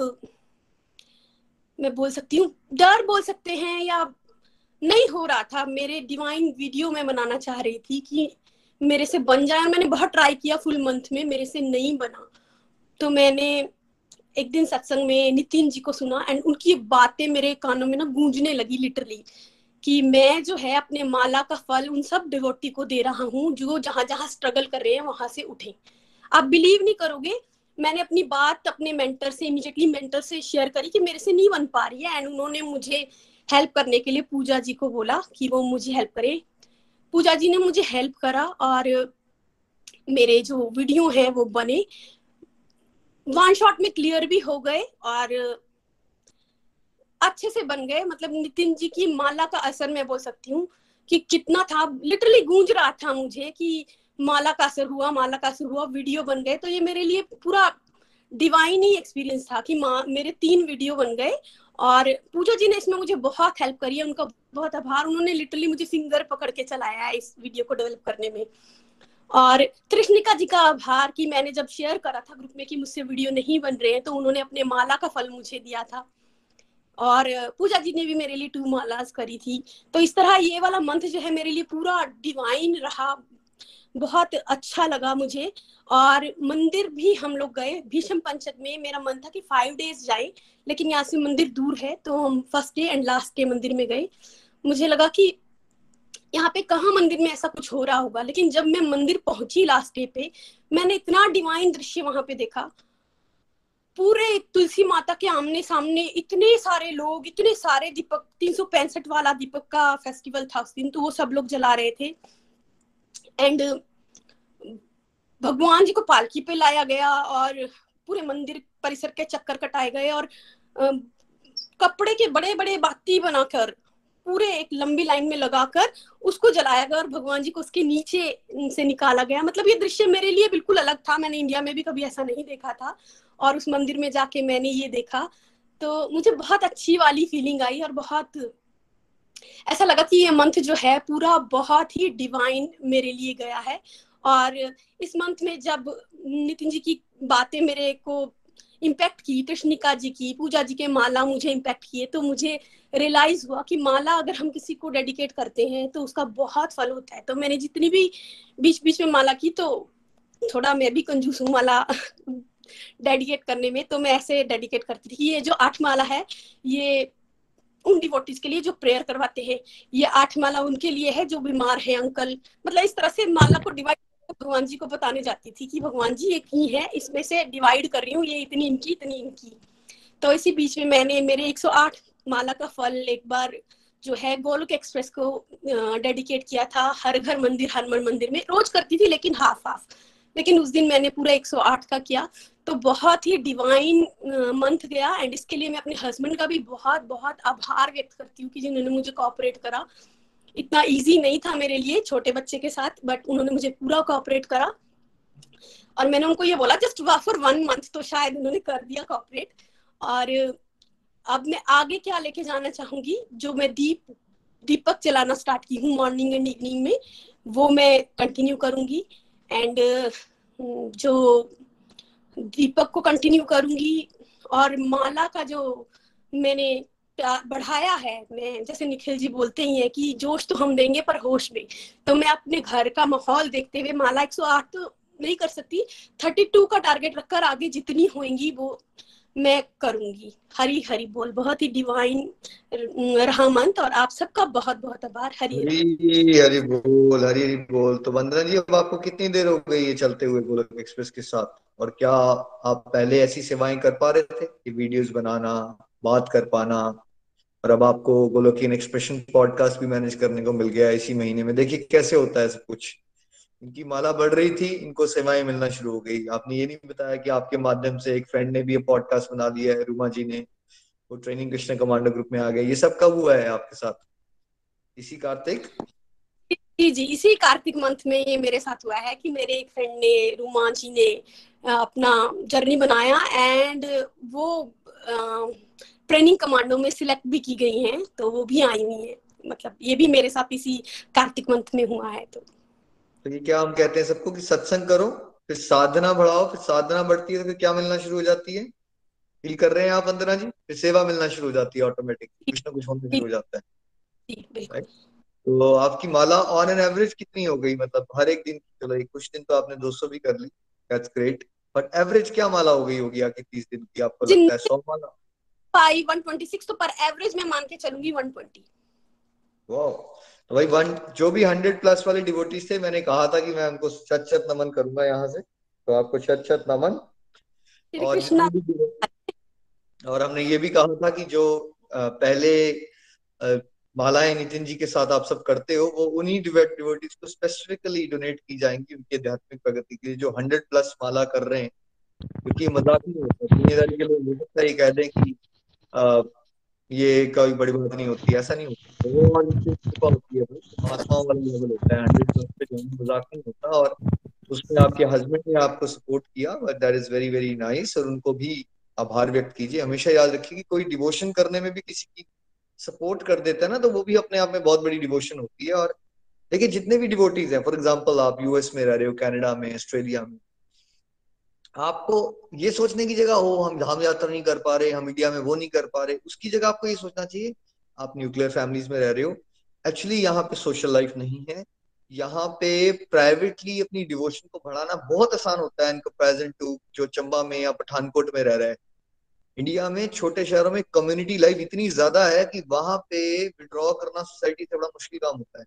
मैं बोल सकती हूँ डर बोल सकते हैं या नहीं हो रहा था, मेरे डिवाइन वीडियो मैं बनाना चाह रही थी कि मेरे से बन जाए, और मैंने बहुत ट्राई किया फुल मंथ में, मेरे से नहीं बना। तो मैंने एक दिन सत्संग में नितिन जी को सुना एंड उनकी बातें मेरे कानों में ना गूंजने लगी लिटरली, कि मैं जो है अपने माला का फल उन सब डिवोटी को दे रहा हूँ जो जहाँ जहाँ स्ट्रगल कर रहे हैं वहां से उठे। आप बिलीव नहीं करोगे, मैंने अपनी बात अपने मेंटर से इमीडिएटली शेयर करी कि मेरे से नहीं बन पा रही है, एंड उन्होंने मुझे हेल्प करने के लिए पूजा जी को बोला कि वो मुझे हेल्प करे। पूजा जी ने मुझे हेल्प करा और मेरे जो वीडियो है वो बने, 1 शॉट में क्लियर भी हो गए और अच्छे से बन गए। मतलब नितिन जी की माला का असर मैं बोल सकती हूँ कि कितना था, लिटरली गूंज रहा था मुझे कि माला का असर हुआ, माला का असर हुआ, वीडियो बन गए। तो ये मेरे लिए पूरा डिवाइन ही एक्सपीरियंस था कि मेरे 3 वीडियो बन गए। और पूजा जी ने इसमें मुझे बहुत हेल्प करी है, उनका बहुत आभार, उन्होंने लिटरली मुझे फिंगर पकड़ के चलाया है इस वीडियो को डेवलप करने में। और त्रिशनिका जी का आभार कि मैंने जब शेयर करा था ग्रुप में कि मुझसे वीडियो नहीं बन रहे हैं तो उन्होंने अपने माला का फल मुझे दिया था, और पूजा जी ने भी मेरे लिए 2 मालाज करी थी। तो इस तरह ये वाला मंथ जो है मेरे लिए पूरा डिवाइन रहा, बहुत अच्छा लगा मुझे। और मंदिर भी हम लोग गए, भीष्म पंचक में मेरा मन था कि 5 डेज जाए, लेकिन यहाँ से मंदिर दूर है तो हम first day and last day मंदिर में गए। मुझे लगा कि यहाँ पे कहाँ मंदिर में ऐसा कुछ हो रहा होगा, लेकिन जब मैं मंदिर पहुंची लास्ट डे पे, मैंने इतना डिवाइन दृश्य वहां पे देखा। पूरे तुलसी माता के आमने सामने इतने सारे लोग, इतने सारे दीपक, 365 वाला दीपक का फेस्टिवल था उस दिन, तो वो सब लोग जला रहे थे। एंड भगवान जी को पालकी पे लाया गया और पूरे मंदिर परिसर के चक्कर कटाए गए, और कपड़े के बड़े बड़े बाती बनाकर पूरे एक लंबी लाइन में लगाकर उसको जलाया गया और भगवान जी को उसके नीचे से निकाला गया। मतलब ये दृश्य मेरे लिए बिल्कुल अलग था, मैंने इंडिया में भी कभी ऐसा नहीं देखा था, और उस मंदिर में जाके मैंने ये देखा तो मुझे बहुत अच्छी वाली फीलिंग आई, और बहुत ऐसा लगा कि ये मंथ जो है पूरा बहुत ही डिवाइन मेरे लिए गया है। और इस मंथ में जब नितिन जी की बातें मेरे को इम्पैक्ट की, त्रिशनिका जी की, पूजा जी के माला मुझे इम्पैक्ट किए, तो मुझे रियलाइज हुआ कि माला अगर हम किसी को डेडिकेट करते हैं तो उसका बहुत फल होता है। तो मैंने जितनी भी बीच बीच में माला की, तो थोड़ा मैं भी कंजूस हूँ माला डेडिकेट करने में, तो मैं ऐसे डेडिकेट करती थी। ये जो 8 माला है ये उन डिवोटीज के लिए जो प्रेयर करवाते हैं, ये 8 माला उनके लिए है जो बीमार है अंकल, मतलब इस तरह से माला को डिवाइड भगवान जी को बताने जाती थी कि भगवान जी ये की है, इसमें से डिवाइड कर रही हूँ, ये इतनी इनकी, इतनी इनकी। तो इसी बीच में मैंने मेरे 108 माला का फल एक बार जो है गोलोक एक्सप्रेस को डेडिकेट किया था। हर घर मंदिर, हर मन मंदिर में रोज करती थी, लेकिन हाफ हाफ, लेकिन उस दिन मैंने पूरा 108 का किया। तो बहुत ही डिवाइन मंथ गया, एंड इसके लिए मैं अपने हस्बैंड का भी बहुत बहुत आभार व्यक्त करती हूँ कि जिन्होंने मुझे कोऑपरेट करा। इतना इजी नहीं था मेरे लिए छोटे बच्चे के साथ, बट उन्होंने मुझे पूरा कोऑपरेट करा, और मैंने उनको ये बोला जस्ट फॉर 1 मंथ, तो शायद उन्होंने कर दिया कोऑपरेट। और अब मैं आगे क्या लेके जाना चाहूंगी, जो मैं दीपक जलाना स्टार्ट की हूँ मॉर्निंग एंड इवनिंग में, वो मैं कंटिन्यू करूंगी, एंड जो दीपक को कंटिन्यू करूंगी। और माला का जो मैंने बढ़ाया है, मैं जैसे निखिल जी बोलते ही हैं कि जोश तो हम देंगे पर होश में, तो मैं अपने घर का माहौल देखते हुए माला 108 तो नहीं कर सकती, 32 का टारगेट रखकर आगे जितनी होंगी वो मैं करूंगी। हरी हरी बोल। बहुत ही डिवाइन रहा मंथ, और आप सबका बहुत बहुत आभार। हरी हरी हरी बोल, हरी हरी बोल। तो वंदना जी, अब आपको कितनी देर हो गई ये चलते हुए गोलोक एक्सप्रेस के साथ, और क्या आप पहले ऐसी सेवाएं कर पा रहे थे कि वीडियोस बनाना, बात कर पाना, और अब आपको गोलोक एक्सप्रेशन पॉडकास्ट भी मैनेज करने को मिल गया इसी महीने में? देखिए कैसे होता है सब कुछ। इनकी माला बढ़ रही थी, इनको सेवाएं मिलना शुरू हो गई। आपने ये नहीं बताया कि आपके माध्यम से एक फ्रेंड ने भी ये पॉडकास्ट बना दिया है, रूमा जी ने, वो ट्रेनिंग कृष्णा कमांडो ग्रुप में आ गए। ये सब कब हुआ है आपके साथ? इसी कार्तिक जी, इसी कार्तिक मंथ में ये मेरे साथ हुआ है कि मेरे एक फ्रेंड ने, रूमा जी ने, अपना जर्नी बनाया, एंड वो ट्रेनिंग कमांडो में सिलेक्ट भी की गई हैं, तो वो भी आई हुई है। मतलब ये भी मेरे साथ इसी कार्तिक मंथ में हुआ है। तो ये क्या हम कहते हैं सबको कि सत्संग करो, फिर साधना बढ़ाओ, फिर साधना बढ़ती है तो क्या मिलना शुरू हो जाती है? फील कर रहे हैं आप वंदना जी? फिर सेवा मिलना शुरू हो जाती है, ऑटोमेटिक कुछ ना कुछ होने शुरू हो जाता है। तो आपकी माला ऑन एन एवरेज कितनी हो गई, मतलब हर एक दिन? चलो कुछ दिन तो आपने 200 भी कर ली, दैट्स ग्रेट, बट एवरेज क्या माला हो गई होगी आपकी 30 दिन की? आपको लगता है 100 माला? 126, तो पर एवरेज मैं मान के चलूंगी 120। वाओ। तो भाई जो भी 100+ वाले डिवोटीज थे, मैंने कहा था कि मैं उनको शत शत नमन करूंगा यहाँ से, तो आपको शत शत नमन। और हमने ये भी कहा था कि जो पहले मालाएं नितिन जी के साथ आप सब करते हो, वो उन्हीं डिवोटीज को स्पेसिफिकली डोनेट की जाएंगी उनकी आध्यात्मिक प्रगति के लिए, जो 100+ माला कर रहे हैं। क्योंकि मजाक नहीं होता, दुनियादारी के लोग हो सकता है ये कह दें कि ये कोई बड़ी बात नहीं होती, ऐसा नहीं होता। महात्मा वाला लेवल होता है, 100+ पे मजाक नहीं होता, और उसमें आपके हस्बैंड ने आपको सपोर्ट किया, that is very very nice, और उनको भी आभार व्यक्त कीजिए। हमेशा याद रखिए कि कोई डिवोशन करने में भी किसी की सपोर्ट कर देता है ना, तो वो भी अपने आप में बहुत बड़ी डिवोशन होती है, और लेकिन जितने भी डिवोटीज हैं, फॉर एग्जांपल आप यूएस में रह रहे हो, कनाडा में, ऑस्ट्रेलिया में, आपको ये सोचने की जगह हो हम यात्रा नहीं कर पा रहे, हम इंडिया में वो नहीं कर पा रहे, उसकी जगह आपको ये सोचना चाहिए आप न्यूक्लियर फैमिलीज में रह रहे हो, एक्चुअली यहाँ पे सोशल लाइफ नहीं है, यहाँ पे प्राइवेटली अपनी डिवोशन को बढ़ाना बहुत आसान होता है इन कंपैरिजन टू जो चंबा में या पठानकोट में रह रहा है। इंडिया में छोटे शहरों में कम्युनिटी लाइफ इतनी ज्यादा है कि वहां पे विड्रॉ करना सोसाइटी से बड़ा मुश्किल काम होता है।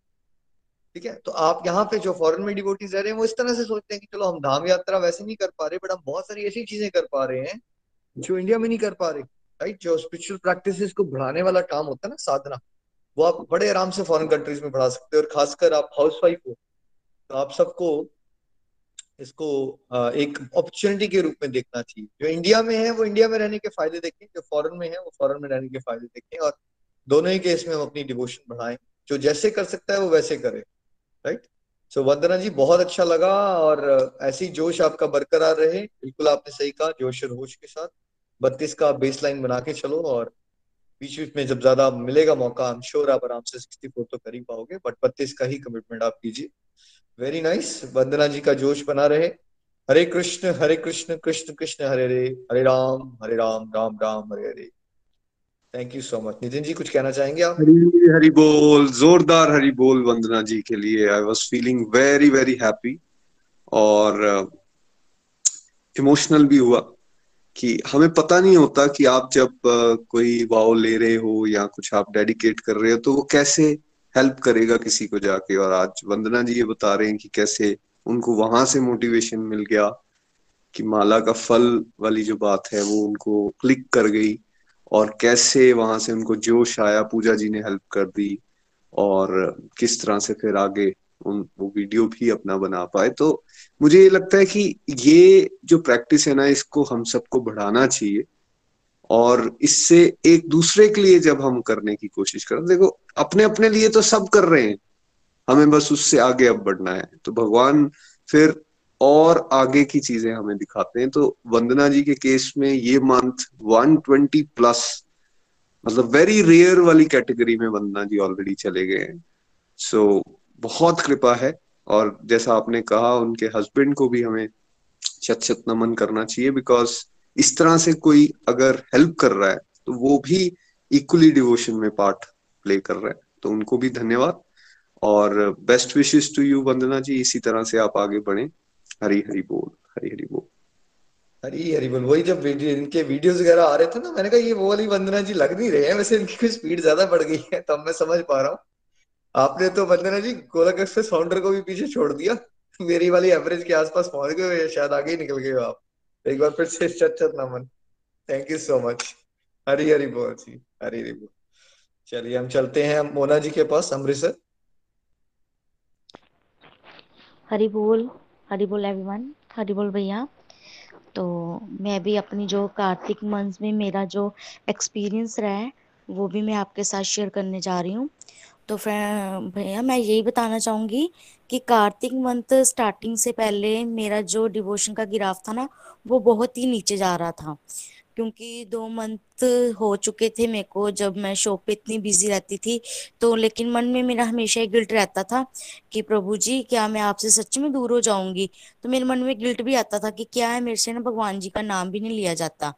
ठीक है, तो आप यहाँ पे जो फॉरेन में डिवोटीज रह रहे हैं वो इस तरह से सोचते हैं कि चलो हम धाम यात्रा वैसे नहीं कर पा रहे बट हम बहुत सारी ऐसी चीजें कर पा रहे हैं जो इंडिया में नहीं कर पा रहे। राइट, जो स्पिरिचुअल प्रैक्टिसेस को बढ़ाने वाला काम होता है ना, साधना, वो आप बड़े आराम से फॉरेन कंट्रीज में बढ़ा सकते हो। और खासकर आप हाउसवाइफ हो तो आप सबको इसको एक अपॉर्चुनिटी के रूप में देखना चाहिए। जो इंडिया में है वो इंडिया में रहने के फायदे देखें, जो फॉरेन में है वो फॉरेन में रहने के फायदे देखें, और दोनों ही केस में हम अपनी डिवोशन बढ़ाएं। जो जैसे कर सकता है वो वैसे करे। राइट, सो वंदना जी बहुत अच्छा लगा और ऐसी जोश आपका बरकरार रहे। बिल्कुल आपने सही कहा, जोश और होश के साथ 32 का बेसलाइन बना के चलो और बीच बीच में जब ज्यादा मिलेगा मौका आई एम श्योर आप आराम से 64 तो कर ही पाओगे, बट 32 का ही कमिटमेंट आप कीजिए। वेरी नाइस, वंदना जी का जोश बना रहे। Hare Krishna Krishna Krishna Hare Hare, Hare Ram Ram Ram Hare Hare. Thank you so much. Nitin ji कुछ कहना चाहेंगे आप? हरी हरी बोल, जोरदार हरी बोल वंदना जी के लिए। I was feeling very very happy और इमोशनल भी हुआ कि हमें पता नहीं होता कि आप जब कोई वाव ले रहे हो या कुछ आप डेडिकेट कर रहे हो तो वो कैसे हेल्प करेगा किसी को जाके। और आज वंदना जी ये बता रहे हैं कि कैसे उनको वहां से मोटिवेशन मिल गया, कि माला का फल वाली जो बात है वो उनको क्लिक कर गई और कैसे वहां से उनको जोश आया, पूजा जी ने हेल्प कर दी और किस तरह से फिर आगे उन वो वीडियो भी अपना बना पाए। तो मुझे ये लगता है कि ये जो प्रैक्टिस है ना, इसको हम सबको बढ़ाना चाहिए और इससे एक दूसरे के लिए जब हम करने की कोशिश करें, देखो अपने अपने लिए तो सब कर रहे हैं, हमें बस उससे आगे अब बढ़ना है, तो भगवान फिर और आगे की चीजें हमें दिखाते हैं। तो वंदना जी के केस में ये मंथ 120+ मतलब वेरी रेयर वाली कैटेगरी में वंदना जी ऑलरेडी चले गए हैं। सो बहुत कृपा है और जैसा आपने कहा उनके हस्बैंड को भी हमें शत शत नमन करना चाहिए, बिकॉज इस तरह से कोई अगर हेल्प कर रहा है तो वो भी इक्वली डिवोशन में पार्ट प्ले कर रहा है, तो उनको भी धन्यवाद और best wishes to you Vandana ji. इसी तरह से आप आगे बढ़ें। हरी हरी बोल, हरी हरी बोल, हरी हरी बोल। वही जब इनके वीडियोस वगैरह आ रहे थे ना, मैंने कहा ये वो वाली वंदना जी लग नहीं रहे हैं, वैसे इनकी कुछ स्पीड ज्यादा बढ़ गई है तब मैं समझ पा रहा हूँ। आपने तो वंदना जी गोलोक एक्सप्रेस फाउंडर को भी पीछे छोड़ दिया, मेरी वाली एवरेज के आसपास पहुंच गए, शायद आगे ही निकल गए आप। एक बार फिर से चत चत नमन, thank you so much. Hari Hari बोल जी, हरी हरी बोल। चलिए हम चलते हैं मोना जी के पास अमृतसर। हरी बोल एवरीवन, हरी बोल भैया। तो मैं भी अपनी जो कार्तिक मंथ में मेरा जो एक्सपीरियंस रहा है वो भी मैं आपके साथ शेयर करने जा रही हूँ। तो भैया मैं यही बताना चाहूँगी कि कार्तिक मंथ स्टार्टिंग से पहले मेरा जो डिवोशन का गिराफ था ना वो बहुत ही नीचे जा रहा था, क्योंकि 2 मंथ हो चुके थे मेरे को जब मैं शॉप पे इतनी बिजी रहती थी। तो लेकिन मन में मेरा हमेशा ही गिल्ट रहता था कि प्रभु जी क्या मैं आपसे सच में दूर हो जाऊंगी। तो मेरे मन में गिल्ट भी आता था कि क्या है मेरे से ना भगवान जी का नाम भी नहीं लिया जाता।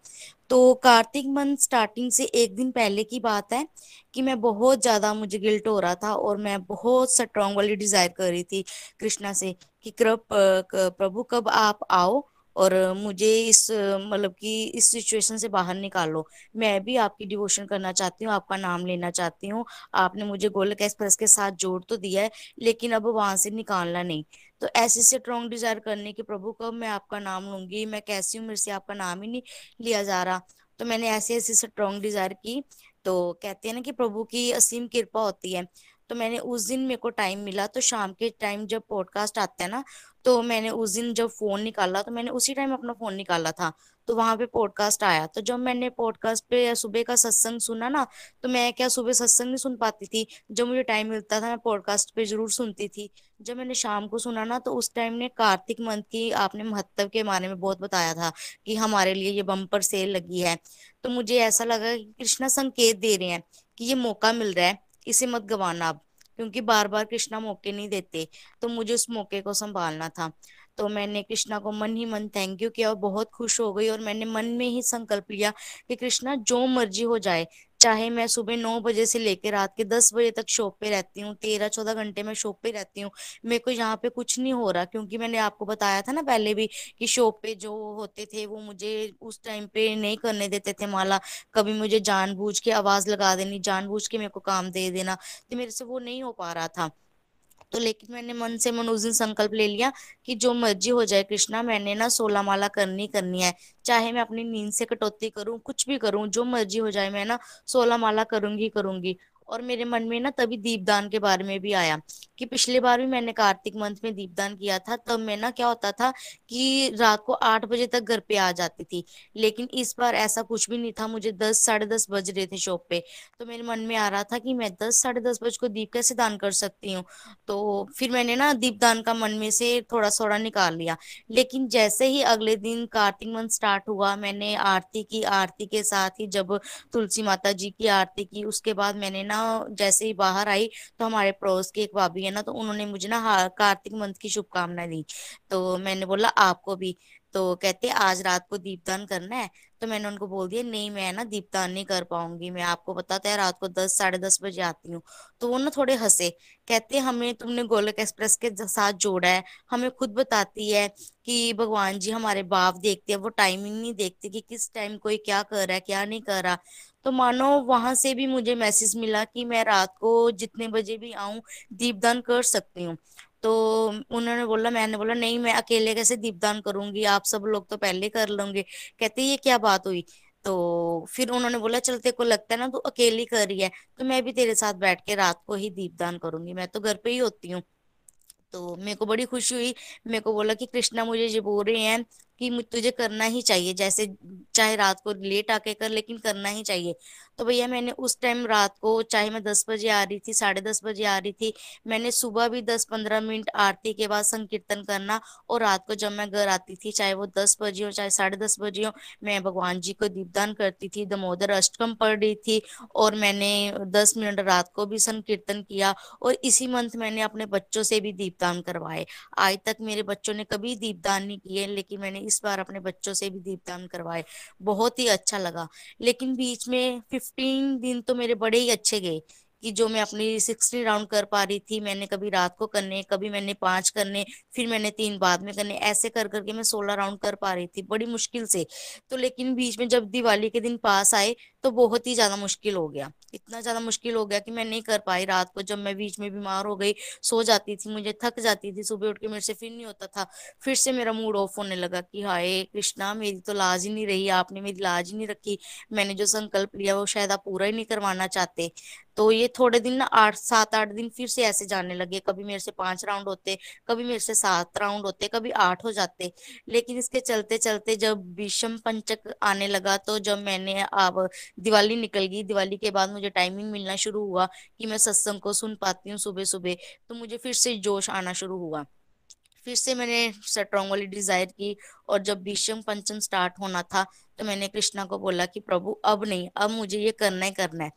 तो कार्तिक मंथ स्टार्टिंग से एक दिन पहले की बात है कि मैं बहुत ज्यादा मुझे गिल्ट हो रहा था और मैं बहुत स्ट्रॉन्ग वाली डिजायर कर रही थी कृष्णा से कि प्रभु कब आप आओ और मुझे इस मतलब कि इस सिचुएशन से बाहर निकालो, मैं भी आपकी डिवोशन करना चाहती हूँ, आपका नाम लेना चाहती हूँ, आपने मुझे गोलोक एक्सप्रेस के साथ जोड़ तो दिया है लेकिन अब वहां से निकालना नहीं। तो ऐसे स्ट्रॉन्ग डिजायर करने के प्रभु कब मैं आपका नाम लूंगी, मैं कैसी हूँ, मेरे से आपका नाम ही नहीं लिया जा रहा। तो मैंने ऐसे ऐसे स्ट्रॉन्ग डिजायर की। तो कहते हैं ना कि प्रभु की असीम कृपा होती है। तो मैंने उस दिन मेरे को टाइम मिला तो शाम के टाइम जब पॉडकास्ट आता है ना, तो मैंने उस दिन जब फोन निकाला तो मैंने उसी टाइम अपना फोन निकाला था तो वहां पे पॉडकास्ट आया। तो जब मैंने पॉडकास्ट पे सुबह का सत्संग सुना ना, तो मैं क्या सुबह सत्संग नहीं सुन पाती थी, जब मुझे टाइम मिलता था मैं पॉडकास्ट पे जरूर सुनती थी। जब मैंने शाम को सुना ना तो उस टाइम ने कार्तिक मंथ की आपने महत्व के बारे में बहुत बताया था कि हमारे लिए ये बम्पर सेल लगी है। तो मुझे ऐसा लगा कि कृष्णा संकेत दे रहे हैं कि ये मौका मिल रहा है, इसे मत गंवाना। अब क्योंकि बार बार कृष्णा मौके नहीं देते, तो मुझे उस मौके को संभालना था। तो मैंने कृष्णा को मन ही मन थैंक यू किया और बहुत खुश हो गई। और मैंने मन में ही संकल्प लिया कि कृष्णा जो मर्जी हो जाए, चाहे मैं सुबह 9 बजे से लेकर रात के 10 बजे तक शॉप पे रहती हूँ, 13-14 घंटे मैं शॉप पे रहती हूँ, मेरे को यहाँ पे कुछ नहीं हो रहा। क्योंकि मैंने आपको बताया था ना पहले भी कि शॉप पे जो होते थे वो मुझे उस टाइम पे नहीं करने देते थे माला, कभी मुझे जानबूझ के आवाज लगा देनी, जानबूझ के मेरे को काम दे देना, तो मेरे से वो नहीं हो पा रहा था। तो लेकिन मैंने मन से मन उस दिन संकल्प ले लिया कि जो मर्जी हो जाए कृष्णा, मैंने ना 16 माला करनी है, चाहे मैं अपनी नींद से कटौती करूं, कुछ भी करूं, जो मर्जी हो जाए, मैं ना 16 माला करूंगी। और मेरे मन में ना तभी दीपदान के बारे में भी आया कि पिछले बार भी मैंने कार्तिक मंथ में दीपदान किया था, तब मैं ना क्या होता था कि रात को 8 बजे तक घर पे आ जाती थी, लेकिन इस बार ऐसा कुछ भी नहीं था, मुझे 10 साढ़े 10 बज रहे थे शॉप पे। तो मेरे मन में आ रहा था कि मैं 10 साढ़े 10 बजे को दीप कैसे दान कर सकती हूँ। तो फिर मैंने ना दीपदान का मन में से थोड़ा थोड़ा निकाल लिया। लेकिन जैसे ही अगले दिन कार्तिक मंथ स्टार्ट हुआ, मैंने आरती की, आरती के साथ ही जब तुलसी माता जी की आरती की, उसके बाद मैंने जैसे ही बाहर आई तो हमारे पड़ोस की एक भाभी है ना, तो उन्होंने मुझे ना कार्तिक मंथ की शुभकामनाएं दी। तो मैंने बोला आपको भी, तो कहते आज रात को दीपदान करना है। तो मैंने उनको बोल दिया नहीं मैं ना दीपदान नहीं कर पाऊंगी, मैं आपको बताता है रात को 10 साढ़े 10 बजे आती हूँ। तो वो ना थोड़े हंसे, कहते हमें तुमने गोलोक एक्सप्रेस के साथ जोड़ा है, हमें खुद बताती है कि भगवान जी हमारे बाप देखते हैं, वो टाइमिंग नहीं देखते कि किस टाइम कोई क्या कर रहा है क्या नहीं कर रहा। तो मानो वहां से भी मुझे मैसेज मिला कि मैं रात को जितने बजे भी आऊं दीपदान कर सकती हूँ। तो उन्होंने बोला, मैंने बोला नहीं मैं अकेले कैसे दीपदान करूंगी, आप सब लोग तो पहले कर लोगे। कहते ये क्या बात हुई। तो फिर उन्होंने बोला चलते को लगता है ना तू अकेली कर रही है, तो मैं भी तेरे साथ बैठ के रात को ही दीपदान करूंगी, मैं तो घर पे ही होती हूँ। तो मेरे को बड़ी खुशी हुई। मेरे को बोला कि कृष्णा मुझे ये बोल रहे हैं कि मुझे तुझे करना ही चाहिए, जैसे चाहे रात को लेट आके कर, लेकिन करना ही चाहिए। तो भैया मैंने उस टाइम रात को, चाहे मैं 10 बजे आ रही थी, 10:30 बजे आ रही थी, मैंने सुबह भी 10-15 मिनट आरती के बाद संकीर्तन करना, और रात को जब मैं घर आती थी चाहे वो 10 बजे हो चाहे 10:30 बजे हो, मैं भगवान जी को दीपदान करती थी, दामोदर अष्टकम पढ़ रही थी, और मैंने 10 मिनट रात को भी संकीर्तन किया। और इसी मंथ मैंने अपने बच्चों से भी दीपदान करवाए। आज तक मेरे बच्चों ने कभी दीपदान नहीं किए, लेकिन मैंने इस बार अपने बच्चों से भी दीपदान करवाए, बहुत ही अच्छा लगा। लेकिन बीच में 15 दिन तो मेरे बड़े ही अच्छे गए कि जो मैं अपनी 60 राउंड कर पा रही थी, मैंने कभी रात को करने, कभी मैंने 5 करने, फिर मैंने 3 बाद में करने, ऐसे कर करके मैं 16 राउंड कर पा रही थी बड़ी मुश्किल से। तो लेकिन बीच में जब दिवाली के दिन पास आए तो बहुत ही ज्यादा मुश्किल हो गया, इतना ज्यादा मुश्किल हो गया कि मैं नहीं कर पाई। रात को जब मैं बीच में बीमार हो गई, सो जाती थी, मुझे थक जाती थी, सुबह उठ के मेरे से फिर नहीं होता था, फिर से मेरा मूड ऑफ होने लगा कि हाय कृष्णा मेरी तो लाज ही नहीं रही, आपने मेरी लाज ही नहीं रखी, मैंने जो संकल्प लिया वो शायद आप पूरा ही नहीं करवाना चाहते। तो ये थोड़े दिन ना 7-8 दिन फिर से ऐसे जाने लगे, कभी मेरे से 5 राउंड होते, कभी मेरे से 7 राउंड होते, कभी 8 हो जाते। लेकिन इसके चलते चलते जब विषम पंचक आने लगा, तो जब मैंने अब दिवाली निकल गई, दिवाली के बाद मुझे टाइमिंग मिलना शुरू हुआ कि मैं सत्संग को सुन पाती हूँ सुबह सुबह, तो मुझे फिर से जोश आना शुरू हुआ, फिर से मैंने स्ट्रॉन्ग वाली डिजायर की। और जब विषम पंचम स्टार्ट होना था तो मैंने कृष्णा को बोला कि प्रभु अब नहीं, अब मुझे ये करना ही करना है।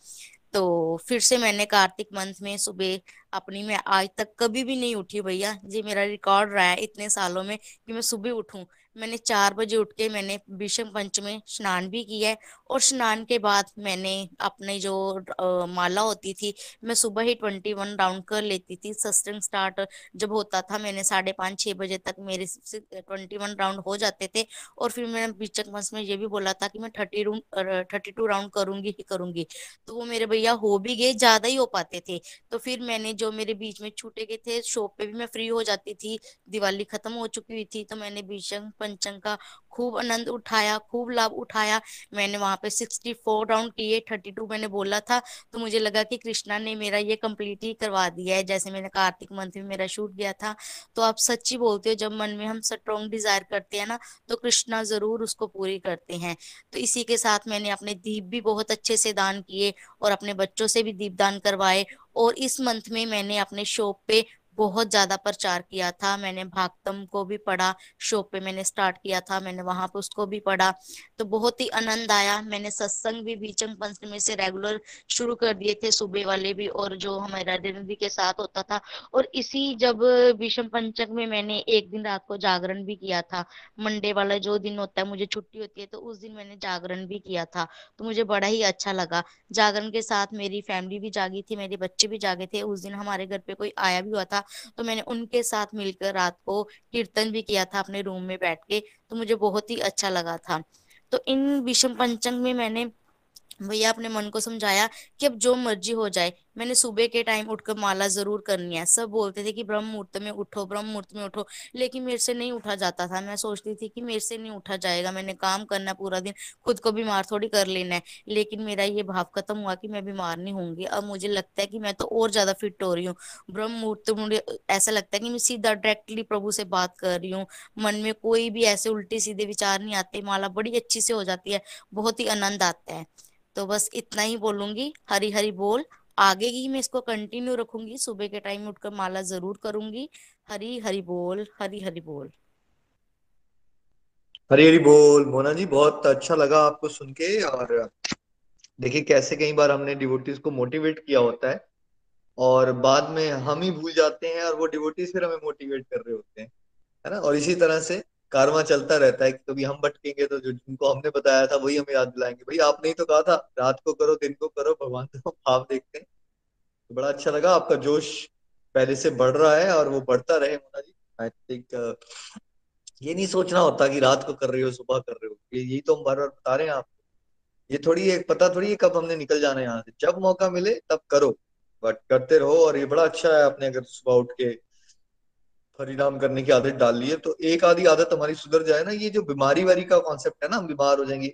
तो फिर से मैंने कार्तिक मंथ में सुबह अपनी, मैं आज तक कभी भी नहीं उठी भैया, ये मेरा रिकॉर्ड रहा है इतने सालों में कि मैं सुबह उठूं। मैंने 4 बजे उठ के मैंने विषम पंच में स्नान भी किया है, और स्नान के बाद मैंने अपने जो माला होती थी मैं सुबह ही 21 राउंड कर लेती थी। सत्संग स्टार्ट जब होता था मैंने 5:30-6 बजे तक मेरे 21 राउंड हो जाते थे। और फिर मैंने विषम पंच में ये भी बोला था कि मैं 32 राउंड करूंगी ही करूंगी, तो वो मेरे भैया हो भी गए, ज्यादा ही हो पाते थे। तो फिर मैंने जो मेरे बीच में छूटे गए थे, शॉप पे भी मैं फ्री हो जाती थी, दिवाली खत्म हो चुकी हुई थी, तो मैंने विषम पंचम का खूब आनंद उठाया, खूब लाभ उठाया। मैंने वहां पे 64 राउंड किए, 32 मैंने बोला था। तो मुझे लगा कि कृष्णा ने मेरा ये कंप्लीट ही करवा दिया है, जैसे मैंने कार्तिक मंथ में मेरा शूट गया था। तो आप सच्ची बोलते हो, जब मन में हम स्ट्रॉन्ग डिजायर करते हैं ना तो कृष्णा जरूर उसको पूरी करते हैं। तो इसी के साथ मैंने अपने दीप भी बहुत अच्छे से दान किए और अपने बच्चों से भी दीप दान करवाए। और इस मंथ में मैंने अपने शॉप पे बहुत ज्यादा प्रचार किया था। मैंने भागतम को भी पढ़ा, शो पे मैंने स्टार्ट किया था, मैंने वहां पर उसको भी पढ़ा तो बहुत ही आनंद आया। मैंने सत्संग भी बीचम पंचमी से रेगुलर शुरू कर दिए थे, सुबह वाले भी और जो हमारा दिनदी के साथ होता था। और इसी जब विषम पंचक में मैंने एक दिन रात को जागरण भी किया था। मंडे वाला जो दिन होता है मुझे छुट्टी होती है तो उस दिन मैंने जागरण भी किया था, तो मुझे बड़ा ही अच्छा लगा। जागरण के साथ मेरी फैमिली भी जागी थी, मेरे बच्चे भी जागे थे। उस दिन हमारे घर पे कोई आया भी हुआ था तो मैंने उनके साथ मिलकर रात को कीर्तन भी किया था अपने रूम में बैठ के, तो मुझे बहुत ही अच्छा लगा था। तो इन विषम पंचंग में मैंने भैया अपने मन को समझाया कि अब जो मर्जी हो जाए, मैंने सुबह के टाइम उठकर माला जरूर करनी है। सब बोलते थे कि ब्रह्म मुहूर्त में उठो, ब्रह्म मुहूर्त में उठो, लेकिन मेरे से नहीं उठा जाता था। मैं सोचती थी कि मेरे से नहीं उठा जाएगा, मैंने काम करना, पूरा दिन खुद को बीमार थोड़ी कर लेना है। लेकिन मेरा ये भाव खत्म हुआ कि मैं बीमार नहीं होंगी। अब मुझे लगता है कि मैं तो और ज्यादा फिट हो रही हूँ। ब्रह्म मुहूर्त मुझे ऐसा लगता है कि मैं सीधा डायरेक्टली प्रभु से बात कर रही हूँ, मन में कोई भी ऐसे उल्टे सीधे विचार नहीं आते, माला बड़ी अच्छी से हो जाती है, बहुत ही आनंद आता है। तो बस इतना ही बोलूंगी, हरी हरी बोल। आगे ही मैं इसको कंटिन्यू रखूंगी, सुबह के टाइम उठकर माला जरूर करूंगी। हरी हरी बोल, हरी हरी बोल, हरी हरी बोल। मोना जी, बहुत अच्छा लगा आपको सुन के। और देखिए कैसे कई बार हमने डिवोटीज को मोटिवेट किया होता है और बाद में हम ही भूल जाते हैं और वो डिवोटीज फिर हमें मोटिवेट कर रहे होते हैं, है ना। और इसी तरह से कारवां चलता रहता है कि कभी हम भटकेंगे तो जो जिनको हमने बताया था वही हमें याद दिलाएंगे, भाई आपने ही तो कहा था रात को करो दिन को करो, भगवान तो भाव देखते हैं। तो बड़ा अच्छा लगा, आपका जोश पहले से बढ़ रहा है और वो बढ़ता रहे। मोना जी, आई थिंक ये नहीं सोचना होता कि रात को कर रहे हो सुबह कर रहे हो, यही तो हम बार बार बता रहे हैं आपको। ये थोड़ी एक पता थोड़ी है कब हमने निकल जाना है यहाँ से, जब मौका मिले तब करो, बट करते रहो। और ये बड़ा अच्छा है, आपने अगर सुबह उठ के हरिनाम करने की आदत डाल ली है तो एक आधी आदत हमारी सुधर जाए ना। ये जो बीमारी वाली का कॉन्सेप्ट है ना, हम बीमार हो जाएंगे,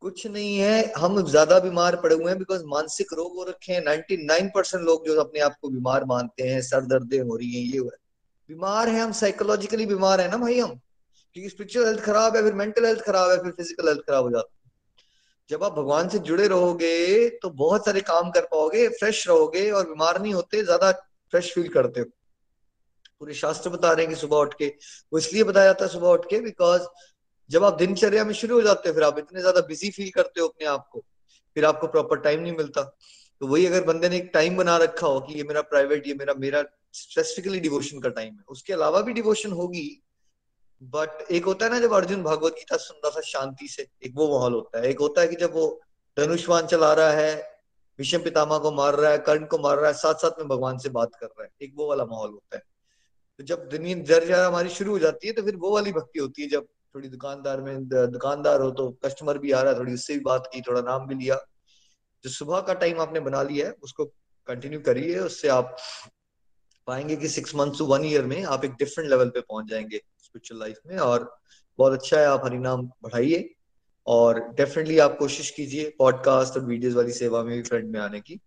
कुछ नहीं है, हम ज्यादा बीमार पड़े हुए हैं बिकॉज मानसिक रोग हो रखे हैं। 99% लोग जो अपने आप को बीमार मानते हैं, सर दर्दें हो रही है, ये हो रहा है, बीमार है हम, साइकोलॉजिकली बीमार है ना भाई हम, क्योंकि स्पिरिचुअल हेल्थ खराब है, फिर मेंटल हेल्थ खराब है, फिर फिजिकल हेल्थ खराब हो जाती है। जब आप भगवान से जुड़े रहोगे तो बहुत सारे काम कर पाओगे, फ्रेश रहोगे और बीमार नहीं होते, ज्यादा फ्रेश फील करते हो। पूरे शास्त्र बता रहे हैं कि सुबह उठ के, वो इसलिए बताया जाता है सुबह उठ के बिकॉज जब आप दिनचर्या में शुरू हो जाते हो फिर आप इतने ज्यादा बिजी फील करते हो अपने आप को, फिर आपको प्रॉपर टाइम नहीं मिलता। तो वही अगर बंदे ने एक टाइम बना रखा हो कि ये मेरा प्राइवेट, ये मेरा स्पेसिफिकली डिवोशन का टाइम है, उसके अलावा भी डिवोशन होगी, बट एक होता है ना जब अर्जुन भागवत गीता सुन रहा था शांति से, एक वो माहौल होता है। एक होता है कि जब वो धनुष्वान चला रहा है, भीष्म पितामह को मार रहा है, कर्ण को मार रहा है, साथ साथ में भगवान से बात कर रहा है, एक वो वाला माहौल होता है। तो जब दिनचर्या हमारी शुरू हो जाती है तो फिर वो वाली भक्ति होती है। जब थोड़ी दुकानदार में दुकानदार हो तो कस्टमर भी आ रहा है, थोड़ी उससे भी बात की, थोड़ा नाम भी लिया। जो सुबह का टाइम आपने बना लिया है उसको कंटिन्यू करिए, उससे आप पाएंगे कि 6 months to 1 year में आप एक डिफरेंट लेवल पे पहुंच जाएंगे स्पिरिचुअल लाइफ में। और बहुत अच्छा है, आप हरिनाम बढ़ाइए और डेफिनेटली आप कोशिश कीजिए पॉडकास्ट और वीडियोज वाली सेवा में भी फ्रंट में आने की।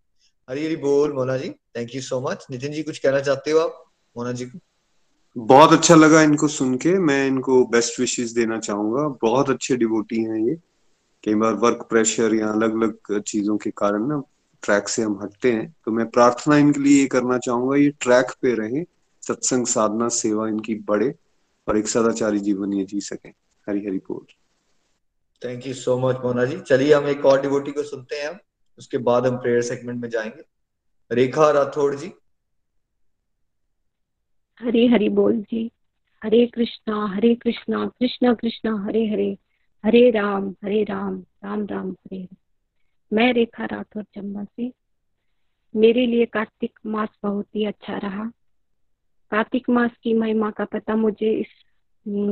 हरी हरी बोल Mona ji, thank you so much. Nitin ji, कुछ कहना चाहते हो आप मोना जी को? बहुत अच्छा लगा इनको सुन के, मैं इनको बेस्ट विशेस देना चाहूंगा। बहुत अच्छे डिवोटी हैं ये। कई बार वर्क प्रेशर या अलग अलग चीजों के कारण ना ट्रैक से हम हटते हैं, तो मैं प्रार्थना इनके लिए ये करना चाहूंगा, ये ट्रैक पे रहें, सत्संग साधना सेवा इनकी बढ़े और एक सदाचारी जीवन ये जी सके। हरी हरी बोल। Thank you so much Mona ji. चलिए हम एक और डिवोटी को सुनते हैं, उसके बाद हम प्रेयर सेगमेंट में जाएंगे। रेखा राठौड़ जी। हरे हरि बोल जी। हरे कृष्णा कृष्णा कृष्णा हरे हरे, हरे राम राम राम हरे हरे। मैं रेखा राठौड़ चंबा से। मेरे लिए कार्तिक मास बहुत ही अच्छा रहा। कार्तिक मास की महिमा का पता मुझे इस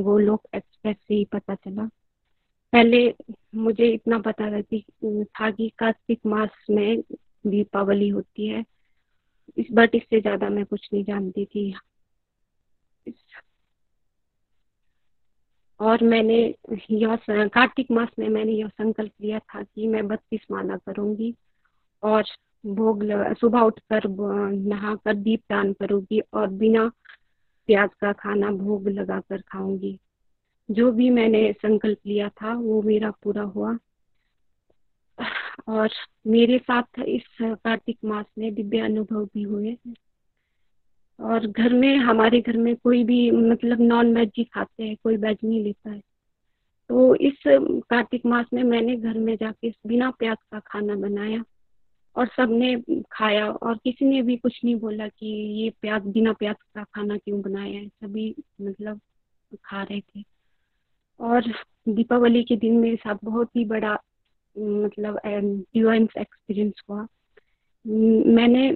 गोलोक एक्सप्रेस से ही पता चला। पहले मुझे इतना पता था कि कार्तिक मास में दीपावली होती है, बट इससे ज्यादा मैं कुछ नहीं जानती थी। और मैंने यह कार्तिक मास में मैंने यह संकल्प लिया था कि मैं 32 माला करूंगी और भोग सुबह उठकर नहाकर दीप दान करूंगी और बिना प्याज का खाना भोग लगाकर खाऊंगी। जो भी मैंने संकल्प लिया था वो मेरा पूरा हुआ। और मेरे साथ इस कार्तिक मास में दिव्य अनुभव भी हुए। और घर में, हमारे घर में कोई भी मतलब नॉन वेज ही खाते हैं, कोई वेज नहीं लेता है। तो इस कार्तिक मास में मैंने घर में जाके बिना प्याज का खाना बनाया और सबने खाया और किसी ने भी कुछ नहीं बोला कि ये प्याज, बिना प्याज का खाना क्यों बनाया है, सभी मतलब खा रहे थे। और दीपावली के दिन मेरे साथ बहुत ही बड़ा मतलब एक्सपीरियंस हुआ। मैंने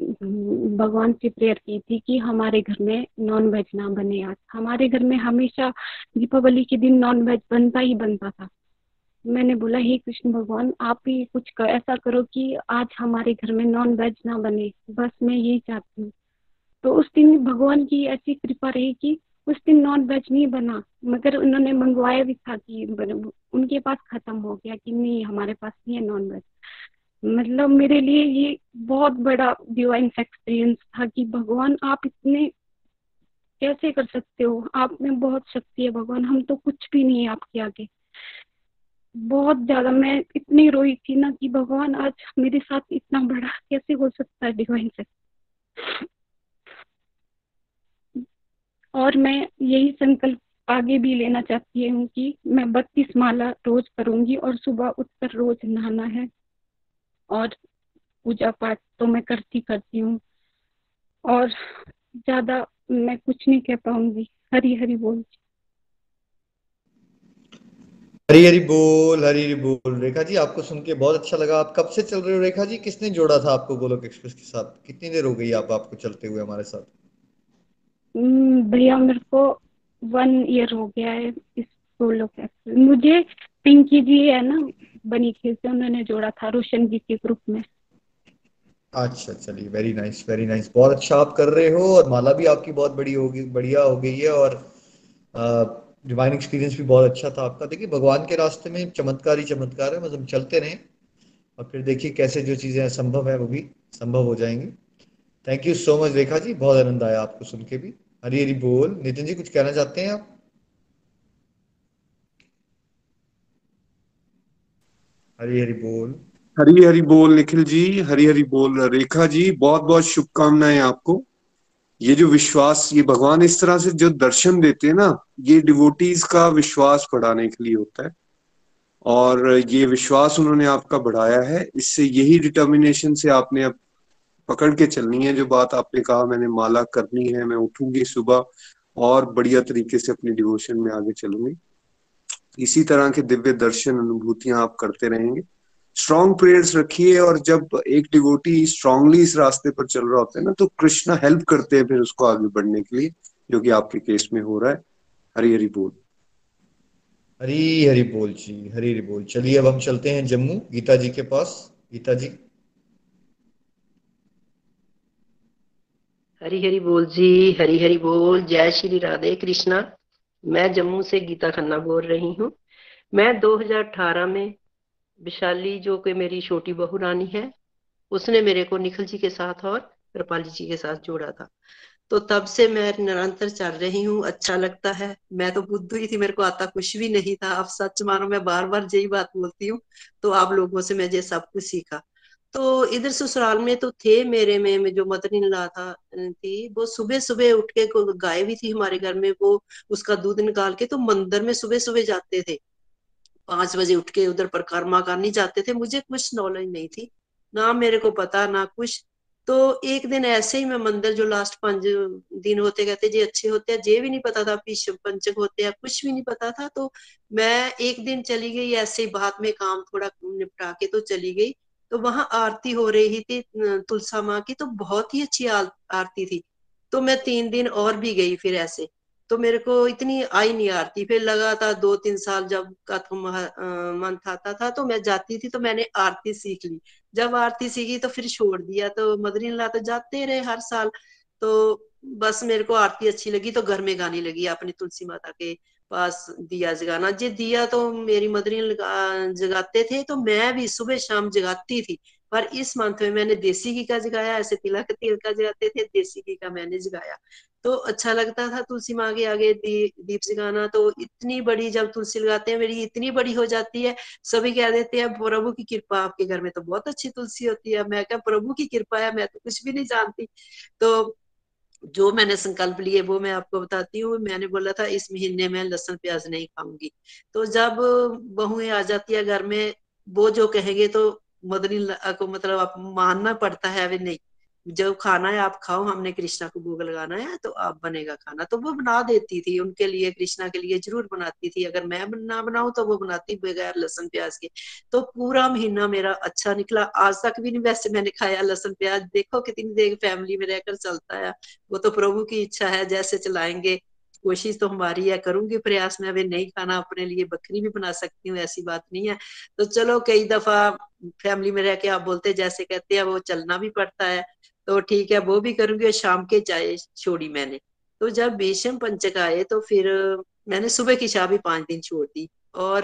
भगवान से प्रेयर की थी कि हमारे घर में नॉन वेज ना बने। आज हमारे घर में हमेशा दीपावली के दिन नॉन वेज बनता ही बनता था। मैंने बोला, हे कृष्ण भगवान, आप ही कुछ ऐसा करो कि आज हमारे घर में नॉन वेज ना बने, बस मैं यही चाहती हूँ। तो उस दिन भगवान की ऐसी कृपा रही कि उस दिन नॉन वेज नहीं बना, मगर उन्होंने मंगवाया भी था कि उनके पास खत्म हो गया कि नहीं हमारे पास नहीं है नॉन वेज। मतलब मेरे लिए ये बहुत बड़ा डिवाइन एक्सपीरियंस था कि भगवान आप इतने कैसे कर सकते हो, आप में बहुत शक्ति है भगवान, हम तो कुछ भी नहीं है आपके आगे। बहुत ज्यादा मैं इतनी रोई थी ना कि भगवान आज मेरे साथ इतना बड़ा कैसे हो सकता है डिवाइन एक्ट। और मैं यही संकल्प आगे भी लेना चाहती हूँ कि मैं 32 माला रोज करूंगी और सुबह उठकर रोज नहाना है और पूजा पाठ तो मैं करती हूँ। और ज्यादा मैं कुछ नहीं कह पाऊंगी। हरी हरी बोल, हरी हरी बोल, हरी हरी बोल। रेखा जी, आपको सुन के बहुत अच्छा लगा। आप कब से चल रहे हो रेखा जी? किसने जोड़ा था आपको गोलोक एक्सप्रेस के साथ? कितनी देर हो गई आपको चलते हुए हमारे साथ? भैया मेरे को 1 ईयर हो गया है इस गोलोक एक्सप्रेस। मुझे पिंकी जी है ना बनी खेल से, उन्होंने जोड़ा था रोशन जी के ग्रुप में। अच्छा, चलिए, वेरी नाइस वेरी नाइस, बहुत अच्छा आप कर रहे हो। और माला भी आपकी बहुत बड़ी होगी, बढ़िया हो गई है। और डिवाइन एक्सपीरियंस भी बहुत अच्छा था आपका। देखिए, भगवान के रास्ते में चमत्कार ही चमत्कार है, मतलब चलते रहें और फिर देखिए कैसे जो चीजें असंभव है वो भी संभव हो जाएंगी। Thank you so much Rekha ji, बहुत आनंद आया आपको सुन के भी। हरी हरी बोल। नितिन जी, कुछ कहना चाहते हैं आप? हरी हरी बोल, हरी हरी बोल निखिल जी, हरी हरी बोल रेखा जी। बहुत बहुत शुभकामनाएं आपको। ये जो विश्वास, ये भगवान इस तरह से जो दर्शन देते हैं ना, ये डिवोटीज का विश्वास बढ़ाने के लिए होता है। और ये विश्वास उन्होंने आपका बढ़ाया है, इससे यही डिटर्मिनेशन से आपने अब पकड़ के चलनी है। जो बात आपने कहा, मैंने माला करनी है, मैं उठूंगी सुबह और बढ़िया तरीके से अपनी डिवोशन में आगे चलूंगी। इसी तरह के दिव्य दर्शन, अनुभूतियां आप करते रहेंगे। स्ट्रॉन्ग प्रेयर्स रखिए। और जब एक डिवोटी स्ट्रांगली इस रास्ते पर चल रहा होता है ना, तो कृष्णा हेल्प करते हैं फिर उसको आगे बढ़ने के लिए, जो कि आपके केस में हो रहा है। हरी हरी बोल, हरी हरी बोल जी, हरी हरी बोल। चलिए, अब हम चलते हैं जम्मू, गीता जी के पास। गीता जी, हरी हरी बोल जी, हरी हरी बोल। जय श्री राधे कृष्णा। मैं जम्मू से गीता खन्ना बोल रही हूँ। मैं 2018 में, विशाली जो कि मेरी छोटी बहू रानी है, उसने मेरे को निखिल जी के साथ और कृपाली जी के साथ जोड़ा था। तो तब से मैं निरंतर चल रही हूँ। अच्छा लगता है। मैं तो बुद्धू ही थी, मेरे को आता कुछ भी नहीं था। अब सच मानो, मैं बार बार यही बात बोलती हूँ, तो आप लोगों से मैं ये सब कुछ सीखा। तो इधर ससुराल में तो थे मेरे में जो मदर इन लॉ थी, वो सुबह सुबह उठ के, गाय भी थी हमारे घर में, वो उसका दूध निकाल के तो मंदिर में सुबह सुबह जाते थे। 5 बजे उठ के उधर परिक्रमा करनी जाते थे। मुझे कुछ नॉलेज नहीं थी ना, मेरे को पता ना कुछ। तो एक दिन ऐसे ही मैं मंदिर, जो लास्ट 5 दिन होते कहते जी अच्छे होते हैं, ये भी नहीं पता था पिछले पंचक होते हैं, कुछ भी नहीं पता था। तो मैं एक दिन चली गई ऐसे ही, बाद में काम थोड़ा निपटा के तो चली गई। तो वहां आरती हो रही थी तुलसा माँ की, तो बहुत ही अच्छी आरती थी। तो मैं 3 दिन और भी गई फिर ऐसे। तो मेरे को इतनी आई नहीं आरती। फिर लगातार 2-3 साल जब कथक मंथ आता था तो मैं जाती थी, तो मैंने आरती सीख ली। जब आरती सीखी तो फिर छोड़ दिया। तो मदर इन लॉ तो जाते रहे हर साल। तो बस मेरे को आरती अच्छी लगी तो घर में गाने लगी, अपनी तुलसी माता के पास दिया जगाना। जे दिया तो मेरी मदर इन लॉ जगाते थे, तो मैं भी सुबह शाम जगाती थी। पर इस मंथ में मैंने देसी घी का जगाया, ऐसे तिलक तेल का जगाते थे, देसी घी का मैंने जगाया। तो अच्छा लगता था तुलसी माँ के आगे दीप जगाना। तो इतनी बड़ी जब तुलसी लगाते हैं, मेरी इतनी बड़ी हो जाती है, सभी कह देते हैं प्रभु की कृपा, आपके घर में तो बहुत अच्छी तुलसी होती है। मैं कहा प्रभु की कृपा है, मैं तो कुछ भी नहीं जानती। तो जो मैंने संकल्प लिए वो मैं आपको बताती हूँ। मैंने बोला था इस महीने में लहसुन प्याज नहीं खाऊंगी, तो जब बहुएं आ जाती है घर में वो जो कहेंगे तो मदनी को मतलब आप मानना पड़ता है, वे नहीं जो खाना है आप खाओ, हमने कृष्णा को भोग लगाना है तो आप बनेगा खाना। तो वो बना देती थी उनके लिए, कृष्णा के लिए जरूर बनाती थी, अगर मैं ना बनाऊं तो वो बनाती बगैर लहसुन प्याज के। तो पूरा महीना मेरा अच्छा निकला, आज तक भी नहीं वैसे मैंने खाया लहसुन प्याज। देखो कितनी देर फैमिली में रहकर चलता है, वो तो प्रभु की इच्छा है जैसे चलाएंगे, कोशिश तो हमारी है, करूंगी प्रयास में। अभी नहीं खाना अपने लिए बकरी भी बना सकती हूँ, ऐसी बात नहीं है। तो चलो कई दफा फैमिली में रह के आप बोलते जैसे कहते हैं वो चलना भी पड़ता है, तो ठीक है वो भी करूंगी। और शाम के चाय छोड़ी मैंने, तो जब भीषम पंचक आए तो फिर मैंने सुबह की चाय भी 5 दिन छोड़ दी और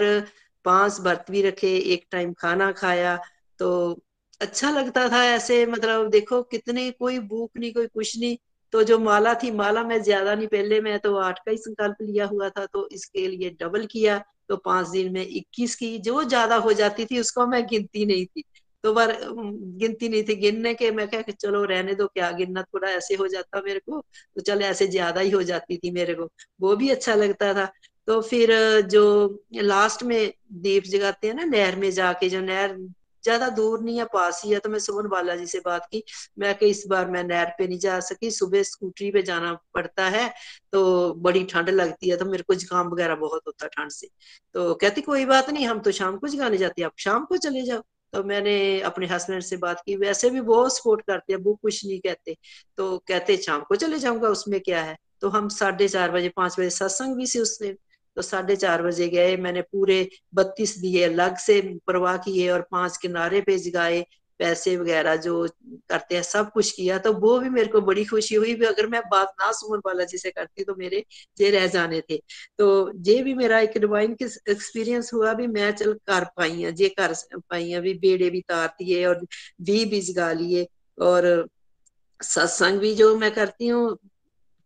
5 व्रत भी रखे, 1 टाइम खाना खाया। तो अच्छा लगता था ऐसे, मतलब देखो कितने, कोई भूख नहीं कोई कुछ नहीं। तो जो माला थी, माला मैं ज्यादा नहीं, पहले मैं तो 8 का ही संकल्प लिया हुआ था, तो इसके लिए डबल किया, तो 5 दिन में 21 की जो ज्यादा हो जाती थी उसको मैं गिनती नहीं थी। तो बार गिनती नहीं थी, गिनने के मैं कहा चलो रहने दो, क्या गिनना, थोड़ा ऐसे हो जाता मेरे को, तो चल ऐसे ज्यादा ही हो जाती थी मेरे को, वो भी अच्छा लगता था। तो फिर जो लास्ट में दीप जगाते हैं ना नहर में जाके, जो नहर ज्यादा दूर नहीं है पास ही है, तो मैं सुमन बालाजी से बात की, मैं कि इस बार मैं नहर पे नहीं जा सकी, सुबह स्कूटरी पे जाना पड़ता है तो बड़ी ठंड लगती है, तो मेरे को जुकाम वगैरह बहुत होता है ठंड से। तो कहती कोई बात नहीं, हम तो शाम को जगाने जाते हैं, आप शाम को चले जाओ। तो मैंने अपने हस्बैंड से बात की, वैसे भी वो सपोर्ट करते हैं, वो कुछ नहीं कहते, तो कहते शाम को चले जाऊंगा उसमें क्या है। तो हम 4:30 बजे 5 बजे सत्संग भी से उसने, तो 4:30 बजे गए। मैंने पूरे 32 दिए अलग से प्रवाह किए और 5 किनारे पे जगाए, पैसे वगैरह जो करते हैं सब कुछ किया। तो वो भी मेरे को बड़ी खुशी हुई, भी अगर मैं बात ना सुमन बालाजी से करती तो मेरे ये रह जाने थे। तो ये भी मेरा एक डिवाइन एक्सपीरियंस हुआ, भी मैं चल कर पाई हूँ, ये कर पाई हूँ, भी बेड़े भी तार दिए और दीप भी जगा लिए और सत्संग भी जो मैं करती हूँ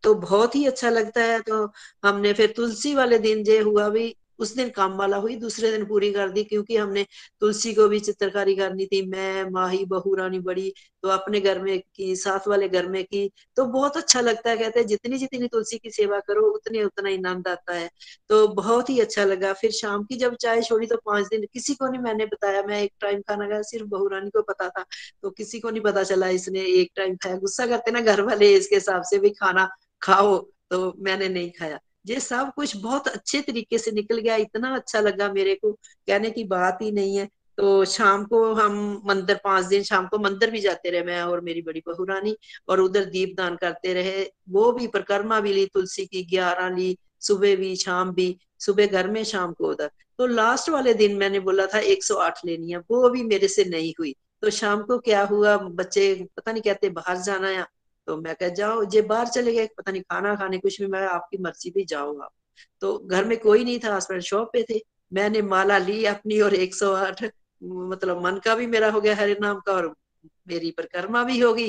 तो बहुत ही अच्छा लगता है। तो हमने फिर तुलसी वाले दिन ये हुआ, भी उस दिन काम वाला हुई, दूसरे दिन पूरी कर दी, क्योंकि हमने तुलसी को भी चित्रकारी करनी थी, मैं माही बहू रानी बड़ी, तो अपने घर में की, साथ वाले घर में की। तो बहुत अच्छा लगता है, कहते हैं जितनी जितनी तुलसी की सेवा करो उतने उतना आनंद आता है, तो बहुत ही अच्छा लगा। फिर शाम की जब चाय छोड़ी तो 5 दिन किसी को नहीं मैंने बताया, मैं 1 टाइम खाना खाया, सिर्फ बहू रानी को पता था, तो किसी को नहीं पता चला इसने 1 टाइम खाया। गुस्सा करते ना घर वाले, इसके हिसाब से भी खाना खाओ, तो मैंने नहीं खाया। ये सब कुछ बहुत अच्छे तरीके से निकल गया, इतना अच्छा लगा मेरे को, कहने की बात ही नहीं है। तो शाम को हम मंदिर, 5 दिन शाम को मंदिर भी जाते रहे मैं और मेरी बड़ी बहू रानी, और उधर दीपदान करते रहे, वो भी परिक्रमा भी ली तुलसी की, 11 ली, सुबह भी शाम भी, सुबह घर में शाम को उधर। तो लास्ट वाले दिन मैंने बोला था 108 लेनी है, वो भी मेरे से नहीं हुई। तो शाम को क्या हुआ, बच्चे पता नहीं कहते बाहर जाना है, तो मैं कह जाओ, ये बाहर चले गए पता नहीं खाना खाने कुछ भी, मैं आपकी मर्जी भी जाओ आप। तो घर में कोई नहीं था, हस्बैंड शॉप पे थे, मैंने माला ली अपनी और 108 मतलब मन का भी मेरा हो गया हरे नाम का, और मेरी परिक्रमा भी हो गई।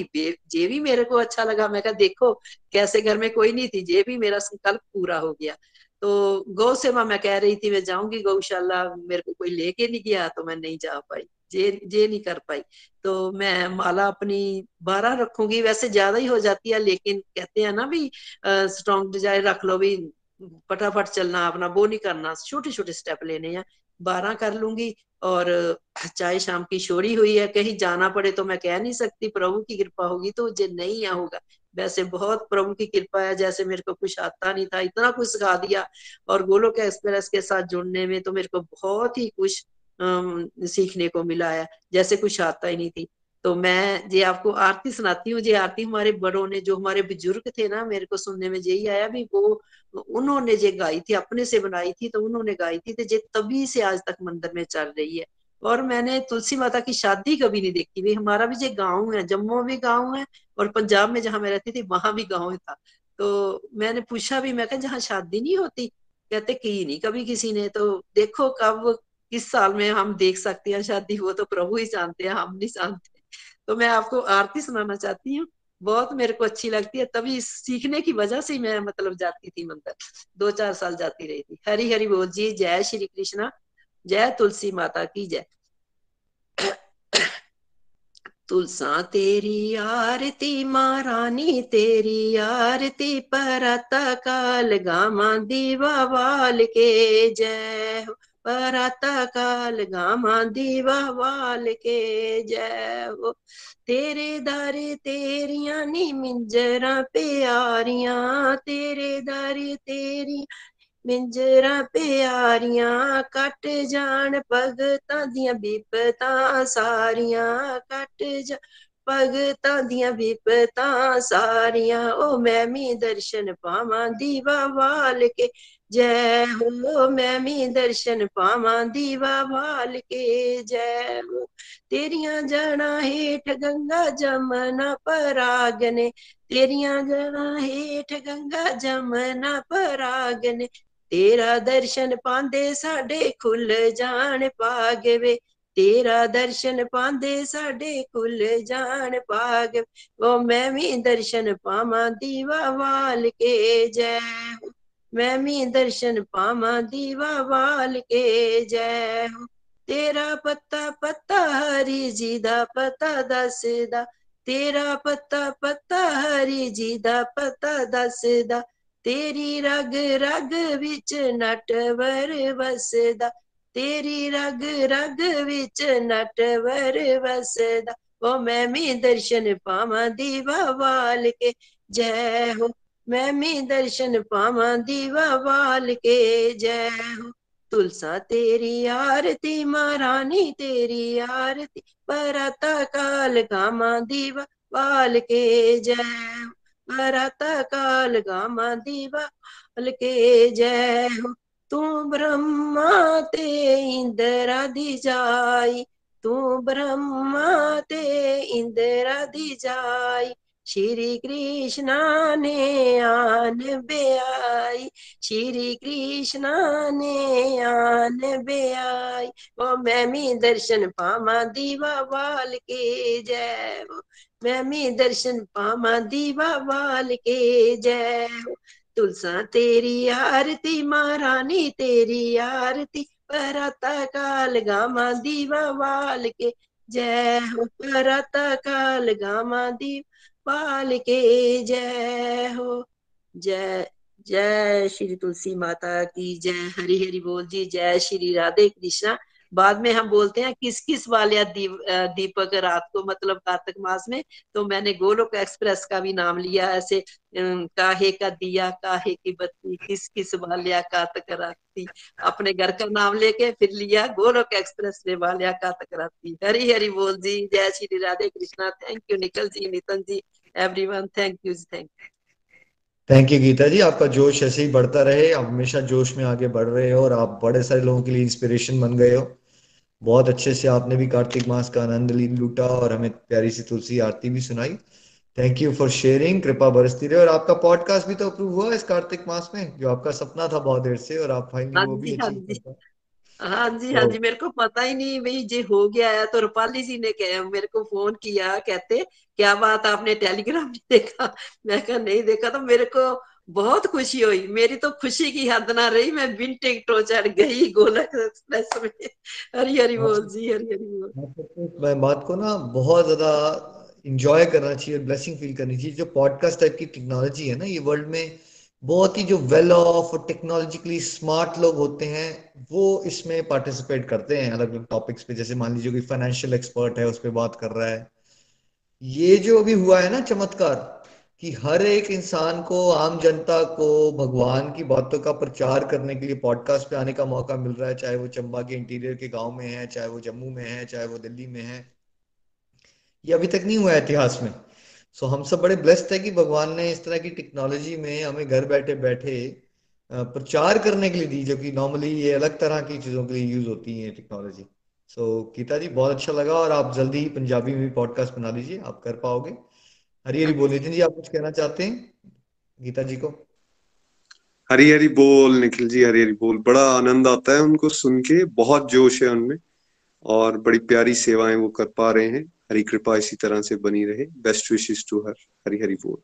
ये भी मेरे को अच्छा लगा, मैं कहा देखो कैसे घर में कोई नहीं थी, ये भी मेरा संकल्प पूरा हो गया। तो गौ सेवा मैं कह रही थी मैं जाऊंगी गौशाला, मेरे को कोई लेके नहीं गया तो मैं नहीं जा पाई, जे नहीं कर पाई। तो मैं माला अपनी 12 रखूंगी, वैसे ज्यादा ही हो जाती है, लेकिन कहते हैं ना भी स्ट्रॉन्ग डिजायर रख लो, भी फटाफट चलना अपना वो नहीं करना, छोटे छोटे स्टेप लेने हैं। 12 कर लूंगी और चाय शाम की छोड़ी हुई है, कहीं जाना पड़े तो मैं कह नहीं सकती, प्रभु की कृपा होगी तो जे नहीं होगा, वैसे बहुत प्रभु की कृपा है। जैसे मेरे को कुछ आता नहीं था, इतना कुछ सिखा दिया, और गोलोक एक्सप्रेस के साथ जुड़ने में तो मेरे को बहुत ही कुछ सीखने को मिला है, जैसे कुछ आता ही नहीं थी। तो मैं ये आपको आरती सुनाती हूँ, ये आरती हमारे बड़ों ने, जो हमारे बुजुर्ग थे ना, मेरे को सुनने में यही आया भी वो उन्होंने ये गाई थी, अपने से बनाई थी, तो उन्होंने गाई थी, तो ये तभी से आज तक मंदिर में चल रही है। और मैंने तुलसी माता की शादी कभी नहीं देखी भी, हमारा भी ये गाँव है, जम्मू भी गाँव है और पंजाब में जहाँ मैं रहती थी वहां भी गाँव था। तो मैंने पूछा भी, मैं कहा जहाँ शादी नहीं होती, कहते की नहीं कभी किसी ने, तो देखो कब इस साल में हम देख सकते हैं शादी, वो तो प्रभु ही जानते हैं, हम नहीं जानते। तो मैं आपको आरती सुनाना चाहती हूँ, बहुत मेरे को अच्छी लगती है, तभी सीखने की वजह से मैं मतलब जाती थी मंदिर, 2-4 साल जाती रही थी। हरी हरी बोल जी, जय श्री कृष्णा, जय तुलसी माता की जय। तुलसा तेरी आरती महारानी तेरी आरती पराता काल गामा दीवा वाल के जय हो, पराता काल गामा दीवा वाल के जय हो। तेरे दारे तेरिया नी मिंजरा प्यारिया, तेरे दारे तेरी मिंजरा प्यारिया, कट जान भगतां दियां विपतां सारिया, कट जा भगतां दियां विपतां सारिया। ओ मैमी दर्शन पावां दीवा वाल के जय हो, मैमी दर्शन पावां दीवा वाल के जय हो। तेरिया जाना हेठ गंगा जमना पराग ने, तेरिया जाना हेठ गंगा जमना पराग ने, तेरा दर्शन पांदे साडे खुल जान पागे वे, तेरा दर्शन पांदे साडे खुल जान पागे वे। ओ मैं भी दर्शन पावां दीवा वाल के जय हो, मैं भी दर्शन पावां दीवा वाल के जय हो। तेरा पत्ता पत्ता हरी जी दा पता दसदा, तेरा पत्ता पत्ता हरी जी दा पता दसदा, तेरी रग रग विच नटवर वसदा, तेरी रग रग विच नटवर वसदा। ओ मैं भी दर्शन पावां दीवा वाल के जय हो, मैं भी दर्शन पावां दीवा वाल के जय हो। तुलसा तेरी आरती महारानी तेरी आरती पराता काल गामा दीवा वाल के जय हो, पराता काल गामा दीवा वाल के जय हो। तू ब्रह्मा ते इंद्रा दी जाई, तू ब्रह्मा ते इंद्रा दी जाई, श्री कृष्णा ने आन ब्याई, श्री कृष्णा ने आन ब्याई। ओ मैमी दर्शन पावां दीवा वाल के जय हो, मैमी दर्शन पावां दीवा वाल के जय हो। तुलसा तेरी आरती महारानी तेरी आरती पराता काल गामा दीवा वाल के जय हो, पराता काल गामा दीवा वाल के जय हो। जय जय श्री तुलसी माता की जय। हरि हरि बोल जी। जय श्री राधे कृष्णा। बाद में हम बोलते हैं किस किस वाले दीपक रात को, मतलब कार्तिक मास में। तो मैंने गोलोक एक्सप्रेस का भी नाम लिया ऐसे, काहे का दिया काहे की बत्ती, किस किस वाले कार्तिक राती, अपने घर का नाम लेके फिर लिया गोलोक एक्सप्रेस ले वाले कार्तिक राती। हरी हरी बोल जी। जय Shri Radhe Krishna. Thank you Nikhil ji, Nitin ji, everyone. Thank you, thank you, thank you Gita ji. आपका जोश ऐसे ही बढ़ता रहे, आप हमेशा जोश में आगे बढ़ रहे हो और आप बड़े सारे लोगों के लिए इंस्पिरेशन बन गए हो। बहुत अच्छे से आपने भी कार्तिक मास का आनंद लूटा और हमें प्यारी सी तुलसी आरती भी सुनाई। Thank you for sharing. कृपा बरसती रहे। और आपका पॉडकास्ट भी तो अप्रूव हुआ इस कार्तिक मास में, जो आपका सपना था बहुत देर से, और आप फाइनली वो भी अचीव। हाँ जी, हाँ जी। मेरे को पता ही नहीं भाई ये हो गया है। तो रूपाली जी ने मेरे को फोन किया, कहते क्या बात आपने टेलीग्राम नहीं देखा? मैं कहा नहीं देखा। तो मेरे को बहुत खुशी हुई, मेरी तो खुशी की हद ना रही। मैं बिन टिकटों चढ़ गई गोलोक एक्सप्रेस में। हरी हरी बोल जी, हरी हरी बोल। मैं बात को ना बहुत ज्यादा इंजॉय करना चाहिए, ब्लेसिंग फील करनी चाहिए। जो पॉडकास्ट टाइप की टेक्नोलॉजी है ना, ये वर्ल्ड में बहुत ही जो वेल ऑफ और टेक्नोलॉजिकली स्मार्ट लोग होते हैं वो इसमें पार्टिसिपेट करते हैं अलग अलग टॉपिक्स पे। जैसे मान लीजिए कोई फाइनेंशियल एक्सपर्ट है, उस पर बात कर रहा है। ये जो अभी हुआ है ना चमत्कार, कि हर एक इंसान को, आम जनता को भगवान की बातों का प्रचार करने के लिए पॉडकास्ट पे आने का मौका मिल रहा है। चाहे वो चंबा के इंटीरियर के गाँव में है, चाहे वो जम्मू में है, चाहे वो दिल्ली में है। ये अभी तक नहीं हुआ है इतिहास में। सो हम सब बड़े ब्लेस्ड है कि भगवान ने इस तरह की टेक्नोलॉजी में हमें घर बैठे बैठे प्रचार करने के लिए दी, जो कि नॉर्मली ये अलग तरह की चीजों के लिए यूज होती है टेक्नोलॉजी। सो गीता जी बहुत अच्छा लगा। और आप जल्दी ही पंजाबी में भी पॉडकास्ट बना लीजिए, आप कर पाओगे। हरी हरी बोल। नितिन जी आप कुछ कहना चाहते हैं गीता जी को? हरी हरी बोल निखिल जी, हरी हरी बोल। बड़ा आनंद आता है उनको सुन के, बहुत जोश है उनमें और बड़ी प्यारी सेवाएं वो कर पा रहे हैं। हरी कृपा इसी तरह से बनी रहे। Best wishes to her. Hari Hari बोल,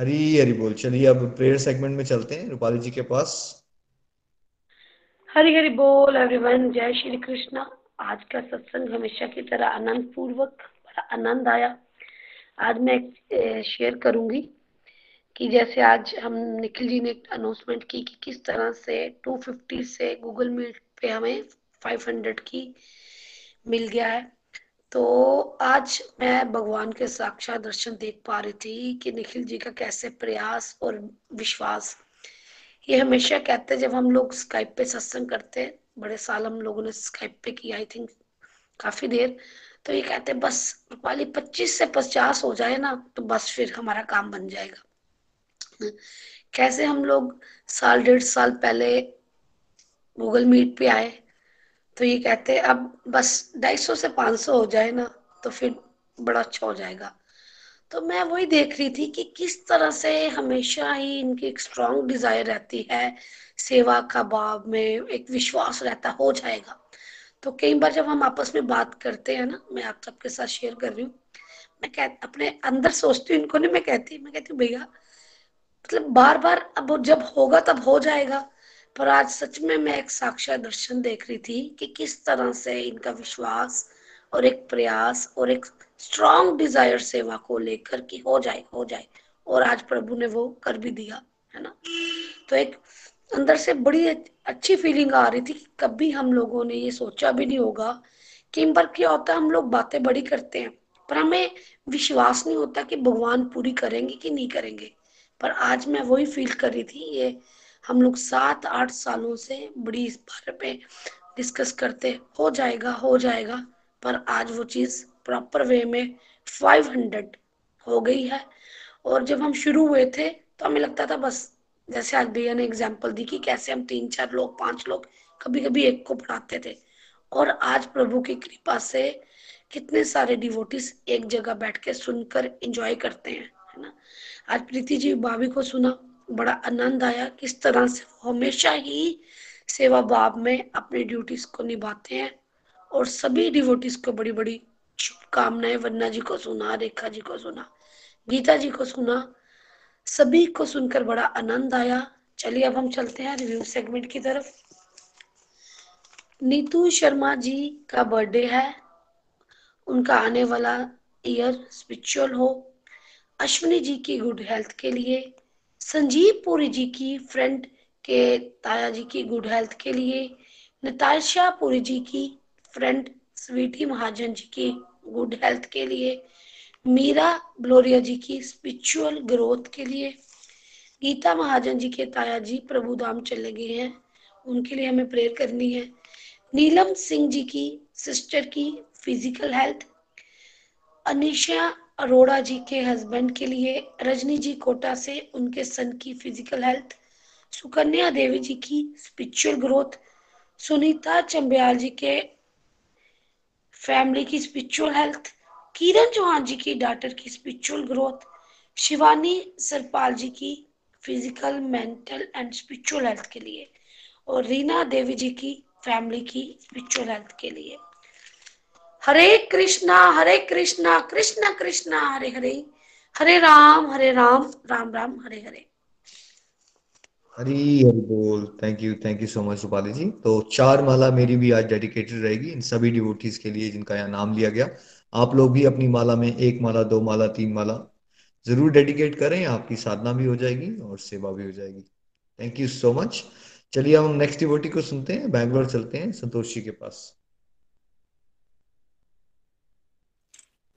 हरी हरी बोल। चलिए अब प्रेयर सेगमेंट में चलते हैं, रूपाली जी के पास। हरी हरी बोल एवरीवन। जय श्री कृष्णा। आज का सत्संग हमेशा की तरह आनंद पूर्वक, बड़ा आनंद आया। आज मैं शेयर करूंगी कि जैसे आज हम निखिल जी ने अनाउंसमेंट की कि किस तरह से 250 से गूगल मीट पे हमें 500 की मिल गया है। तो आज मैं भगवान के साक्षात दर्शन देख पा रही थी कि निखिल जी का कैसे प्रयास और विश्वास। ये हमेशा कहते हैं जब हम लोग स्काइप पे सत्संग करते हैं, बड़े साल हम लोगों ने स्काइप पे किया आई थिंक काफी देर, तो ये कहते हैं बस रूपाली 25 से 50 हो जाए ना तो बस फिर हमारा काम बन जाएगा। कैसे हम लोग साल डेढ़ साल पहले गूगल मीट पे आए तो ये कहते हैं अब बस 250 से 500 हो जाए ना तो फिर बड़ा अच्छा हो जाएगा। तो मैं वही देख रही थी कि किस तरह से हमेशा ही इनकी एक स्ट्रांग डिजायर रहती है, सेवा का भाव में एक विश्वास रहता हो जाएगा। तो कई बार जब हम आपस में बात करते हैं ना, मैं आप सबके साथ शेयर कर रही हूँ, मैं अपने अंदर सोचती हूँ, इनको नहीं मैं कहती हूँ भैया मतलब बार बार अब जब होगा तब हो जाएगा। पर आज सच में मैं एक साक्षात दर्शन देख रही थी कि किस तरह से इनका विश्वास और एक प्रयास और एक स्ट्रॉन्ग डिजायर सेवा को लेकर कि हो जाए और आज प्रभु ने वो कर भी दिया है ना। तो एक अंदर से बड़ी अच्छी फीलिंग आ रही थी कि कभी हम लोगों ने ये सोचा भी नहीं होगा कि इन पर क्या होता है। हम लोग बातें बड़ी करते हैं पर हमें विश्वास नहीं होता कि भगवान पूरी करेंगे कि नहीं करेंगे। पर आज मैं वही फील कर रही थी, ये हम लोग 7-8 सालों से बड़ी इस बारे पे डिस्कस करते हो जाएगा पर आज वो चीज प्रॉपर वे में 500 हो गई है। और जब हम शुरू हुए थे तो हमें लगता था बस जैसे आज भैया ने एग्जांपल दी कि कैसे हम 3-4 लोग 5 लोग कभी कभी एक को पढ़ाते थे, और आज प्रभु की कृपा से कितने सारे डिवोटीज एक जगह बैठ के सुनकर एंजॉय करते हैं, है ना। आज प्रीति जी भाभी को सुना, बड़ा आनंद आया किस तरह से हमेशा ही सेवा भाव में अपनी ड्यूटीज को निभाते हैं। और सभी डिवोटीज को बड़ी बड़ी शुभकामनाएं। वंदना जी को सुना, रेखा जी को सुना, गीता जी को सुना, सभी को सुनकर बड़ा आनंद आया। चलिए अब हम चलते हैं रिव्यू सेगमेंट की तरफ। नीतू शर्मा जी का बर्थडे है, उनका आने वाला ईयर स्पिरिचुअल हो। अश्विनी जी की गुड हेल्थ के लिए, संजीव पुरी जी की फ्रेंड के ताया जी की गुड हेल्थ के लिए, नताशा पुरी जी की फ्रेंड स्वीटी महाजन जी की गुड हेल्थ के लिए, मीरा ब्लोरिया जी की स्पिरिचुअल ग्रोथ के लिए, गीता महाजन जी के ताया जी प्रभु धाम चले गए हैं, उनके लिए हमें प्रेयर करनी है, नीलम सिंह जी की सिस्टर की फिजिकल हेल्थ, अनिशा अरोड़ा जी के हस्बैंड के लिए, रजनी जी कोटा से उनके सन की फिजिकल हेल्थ, सुकन्या देवी जी की स्पिरिचुअल ग्रोथ, सुनीता चंबयाल जी के फैमिली की स्पिरिचुअल हेल्थ, किरण चौहान जी की डॉटर की स्पिरिचुअल ग्रोथ, शिवानी सरपाल जी की physical mental and spiritual health के लिए, और रीना देवी जी की फैमिली की स्पिरिचुअल हेल्थ के लिए। हरे कृष्णा कृष्णा कृष्णा हरे हरे, हरे राम राम राम हरे हरे। हरी हरी बोल। Thank you so much Rupali ji. तो 4 माला मेरी भी आज डेडिकेटेड रहेगी इन सभी डिवोटीज के लिए जिनका यहाँ नाम लिया गया। आप लोग भी अपनी माला में 1 माला 2 माला 3 माला जरूर डेडिकेट करें, आपकी साधना भी हो जाएगी और सेवा भी हो जाएगी। Thank you so much. चलिए हम नेक्स्ट डिवोटी को सुनते हैं, बैंगलोर चलते हैं संतोष जी के पास।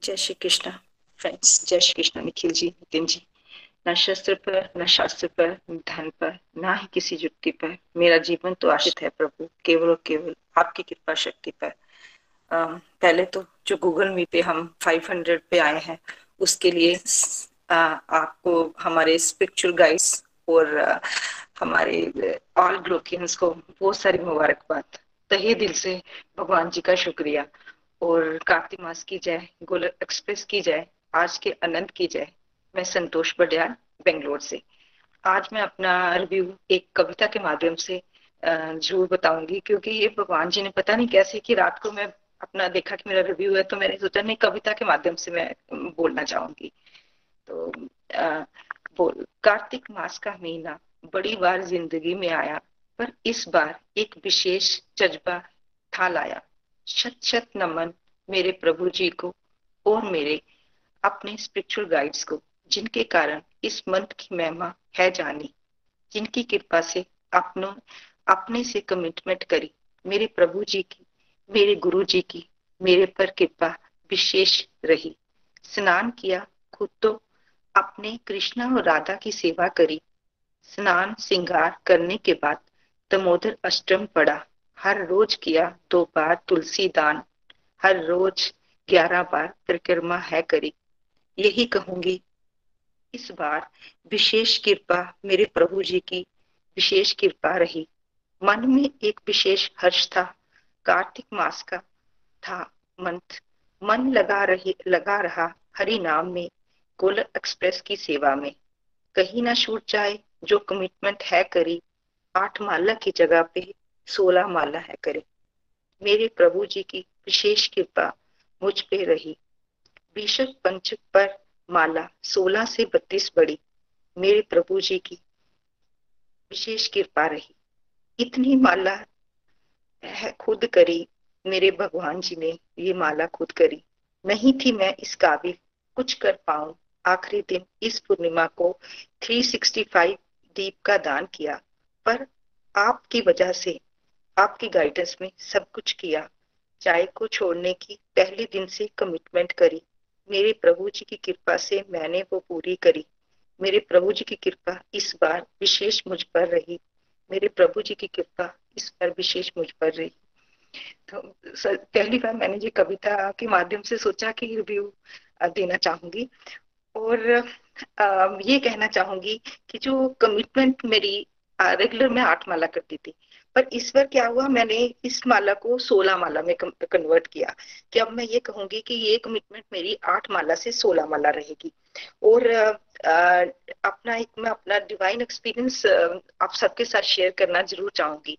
जय श्री कृष्ण फ्रेंड्स, जय श्री कृष्ण निखिल जी, नितिन जी। न शस्त्र पर, न शास्त्र पर, न धन पर, ना ही किसी युक्ति पर मेरा जीवन तो आश्रित है प्रभु केवल और केवल आपकी कृपा शक्ति पर। पहले तो जो गूगल मीट पे हम 500 पे आए हैं उसके लिए आपको हमारे स्पिरिचुअल गाइड्स और हमारे ऑल ग्लोकियंस को बहुत सारी मुबारकबाद, तहे दिल से भगवान जी का शुक्रिया। और कार्तिक मास की जय, गोलोक एक्सप्रेस की जय, आज के आनंद की जय। मैं संतोष बडयाल बेंगलोर से। आज मैं अपना रिव्यू एक कविता के माध्यम से जरूर बताऊंगी, क्योंकि ये भगवान जी ने पता नहीं कैसे कि रात को मैं अपना देखा कि मेरा रिव्यू है तो मैंने सोचा नहीं कविता के माध्यम से मैं बोलना चाहूंगी। तो कार्तिक मास का महीना बड़ी बार जिंदगी में आया, पर इस बार एक विशेष जज्बा था लाया। शत शत नमन मेरे प्रभु जी को और मेरे अपने स्पिरिचुअल गाइड्स को, जिनके कारण इस मंत्र की महिमा है जानी, जिनकी कृपा से अपने से कमिटमेंट करी। मेरे प्रभु जी की, मेरे गुरु जी की मेरे पर कृपा विशेष रही। स्नान किया, खुद तो अपने कृष्णा और राधा की सेवा करी। स्नान श्रृंगार करने के बाद दामोदर अष्टम पढ़ा। हर रोज किया 2 बार तुलसी दान। हर रोज 11 बार परिक्रमा है करी। यही कहूंगी, इस बार विशेष कृपा मेरे प्रभु जी की विशेष कृपा रही। मन में एक विशेष हर्ष था। कार्तिक मास का था मंथ। मन लगा रहा हरि नाम में, गोलोक एक्सप्रेस की सेवा में। कहीं ना छूट जाए जो कमिटमेंट है करी। 8 माला की जगह पे 16 माला है करे। मेरे प्रभु जी की विशेष कृपा मुझ पे रही। बीशक पंचक पर माला 16 से 32 बढ़ी। मेरे प्रभु जी की विशेष कृपा रही। इतनी माला खुद करी, मेरे भगवान जी ने ये माला खुद करी। नहीं थी मैं इस काबिल कुछ कर पाऊं। आखिरी दिन इस पूर्णिमा को 365 दीप का दान किया, पर आपकी वजह से, आपकी गाइडेंस में सब कुछ किया। चाय को छोड़ने की पहले दिन से कमिटमेंट करी। मेरे प्रभु जी की कृपा से मैंने वो पूरी करी। मेरे प्रभु जी की कृपा इस बार विशेष मुझ पर रही। मेरे प्रभु जी की कृपा इस पर विशेष मुझ पर रही। तो पहली बार मैंने ये कविता के माध्यम से सोचा कि रिव्यू देना चाहूंगी और ये कहना चाहूंगी कि जो कमिटमेंट मेरी रेगुलर में 8 माला करती थी, पर इस बार क्या हुआ, मैंने इस माला को 16 माला में कन्वर्ट किया कि अब मैं ये कहूंगी कि ये कमिटमेंट मेरी 8 माला से 16 माला रहेगी। और मैं अपना डिवाइन एक्सपीरियंस आप सबके साथ शेयर करना जरूर चाहूंगी।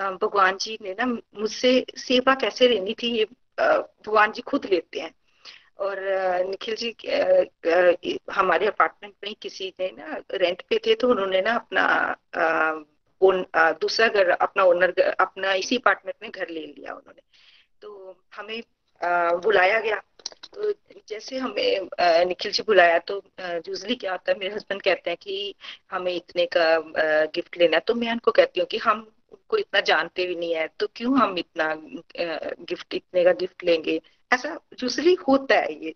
भगवान जी ने ना मुझसे सेवा कैसे लेनी थी, ये भगवान जी खुद लेते हैं। और निखिल जी हमारे अपार्टमेंट में किसी ने ना रेंट पे थे, तो उन्होंने ना अपना इसी अपार्टमेंट में घर ले लिया उन्होंने। तो हमें बुलाया गया। तो जैसे हमें निखिल जी बुलाया, तो यूजली क्या होता है, मेरे हस्बैंड कहते हैं कि हमें इतने का गिफ्ट लेना है, तो मैं उनको कहती हूँ कि हम उनको इतना जानते भी नहीं है, तो क्यों हम इतने का गिफ्ट लेंगे, ऐसा यूजली होता है ये।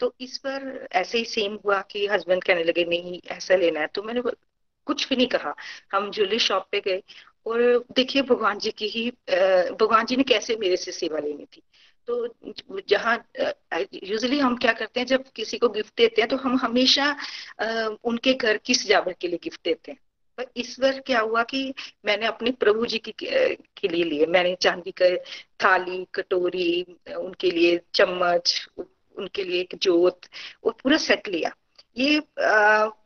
तो इस पर ऐसे ही सेम हुआ कि हस्बैंड कहने लगे नहीं ऐसा लेना है, तो मैंने कुछ भी नहीं कहा। हम ज्वेलरी शॉप पे गए और देखिए भगवान जी ने कैसे मेरे से सेवा लेनी थी। तो जहाँ यूजली हम क्या करते हैं, जब किसी को गिफ्ट देते हैं तो हम हमेशा उनके घर की सजावट के लिए गिफ्ट देते हैं। पर इस बार क्या हुआ कि मैंने अपने प्रभु जी के लिए लिए मैंने चांदी का थाली, कटोरी, उनके लिए चम्मच, उनके लिए एक जोत और पूरा सेट लिया। ये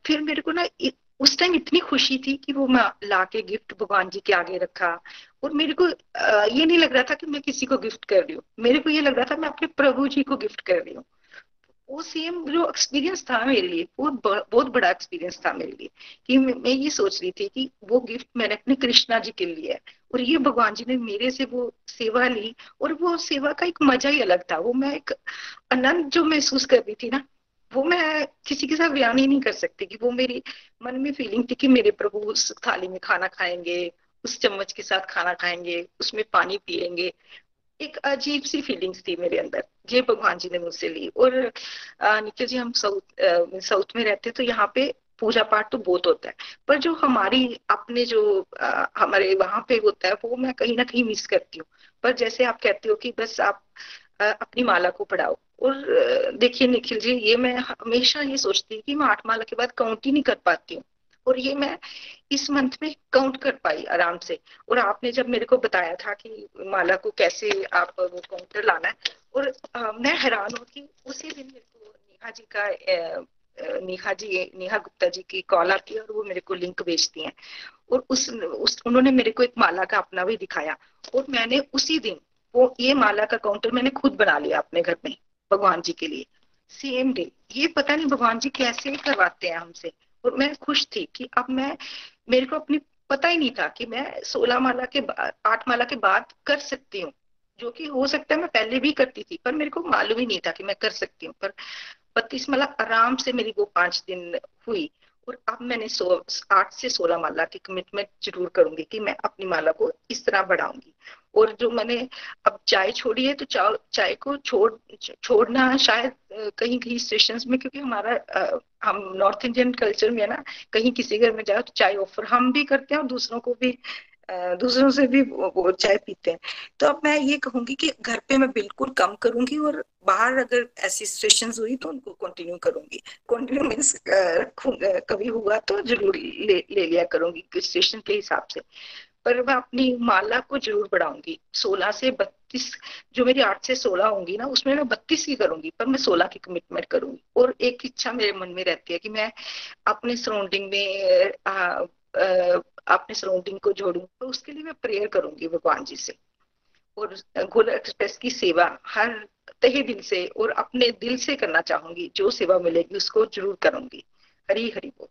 फिर मेरे को ना उस टाइम इतनी खुशी थी कि वो मैं लाके गिफ्ट भगवान जी के आगे रखा। और मेरे को ये नहीं लग रहा था कि मैं किसी को गिफ्ट कर रही हूँ, मेरे को ये लग रहा था मैं अपने प्रभु जी को गिफ्ट कर रही हूँ। वो सेम जो एक्सपीरियंस था मेरे लिए, बहुत बड़ा एक्सपीरियंस था मेरे लिए कि मैं ये सोच रही थी कि वो गिफ्ट मैंने अपने कृष्णा जी के लिए है और ये भगवान जी ने मेरे से वो सेवा ली। और वो सेवा का एक मजा ही अलग था। वो मैं एक आनंद जो महसूस कर रही थी ना, वो मैं किसी के साथ बयान ही नहीं कर सकती कि वो मेरी मन में फीलिंग थी कि मेरे प्रभु उस थाली में खाना खाएंगे, उस चम्मच के साथ खाना खाएंगे, उसमें पानी पिएंगे। एक अजीब सी फीलिंग्स थी मेरे अंदर, ये भगवान जी ने मुझसे ली। और निखिल जी, हम साउथ में रहते हैं, तो यहाँ पे पूजा पाठ तो बहुत होता है, पर जो हमारे वहाँ पे होता है वो मैं कहीं ना कहीं मिस करती हूँ। पर जैसे आप कहते हो कि बस आप अपनी माला को पढ़ाओ, और देखिए निखिल जी, ये मैं हमेशा ये सोचती कि मैं 8 माला के बाद काउंट ही नहीं कर पाती हूँ, और ये मैं इस मंथ में काउंट कर पाई आराम से। और आपने जब मेरे को बताया था कि माला को कैसे आप वो काउंटर लाना है, और मैं हैरान हूँ कि उसी दिन मेरे को नेहा गुप्ता जी की कॉल आती है और वो मेरे को लिंक भेजती हैं। और उन्होंने मेरे को एक माला का अपना भी दिखाया, और मैंने उसी दिन ये माला का काउंटर मैंने खुद बना लिया अपने घर में भगवान जी के लिए, सेम डे। ये पता नहीं भगवान जी कैसे करवाते हैं हमसे। और मैं खुश थी कि अब मेरे को अपनी पता ही नहीं था कि मैं 16 माला के बाद 8 माला के बाद कर सकती हूँ। जो कि हो सकता है मैं पहले भी करती थी, पर मेरे को मालूम ही नहीं था कि मैं कर सकती हूँ। पर 32 माला आराम से मेरी वो 5 दिन हुई, और अब मैंने 8 से 16 माला की कमिटमेंट जरूर करूंगी कि मैं अपनी माला को इस तरह बढ़ाऊंगी। और जो मैंने अब चाय छोड़ी है, तो चाय को छोड़ना शायद कहीं कहीं स्टेशन में, क्योंकि हमारा हम नॉर्थ इंडियन कल्चर में है ना, कहीं किसी घर में जाओ तो चाय ऑफर हम भी करते हैं और दूसरों को भी, दूसरों से भी वो चाय पीते हैं। तो अब मैं ये कहूंगी कि घर पे मैं बिल्कुल कम करूंगी, और बाहर अगर ऐसी सिचुएशंस हुई तो उनको कंटिन्यू करूंगी। कंटिन्यू मीन्स कभी हुआ तो जरूर ले लिया करूंगी सिचुएशन के हिसाब से। पर मैं अपनी माला को जरूर बढ़ाऊंगी। 16 से 32 जो मेरी 8 से 16 होंगी ना, उसमें मैं 32 की करूंगी, पर मैं 16 की कमिटमेंट करूंगी। और एक इच्छा मेरे मन में रहती है कि मैं अपने सराउंडिंग में अपने सराउंडिंग को जोड़ूं, तो उसके लिए मैं प्रेयर करूंगी भगवान जी से। और गोलोक एक्सप्रेस की सेवा हर तहे दिल से और अपने दिल से करना चाहूंगी। जो सेवा मिलेगी उसको जरूर करूंगी। हरी हरी बोल।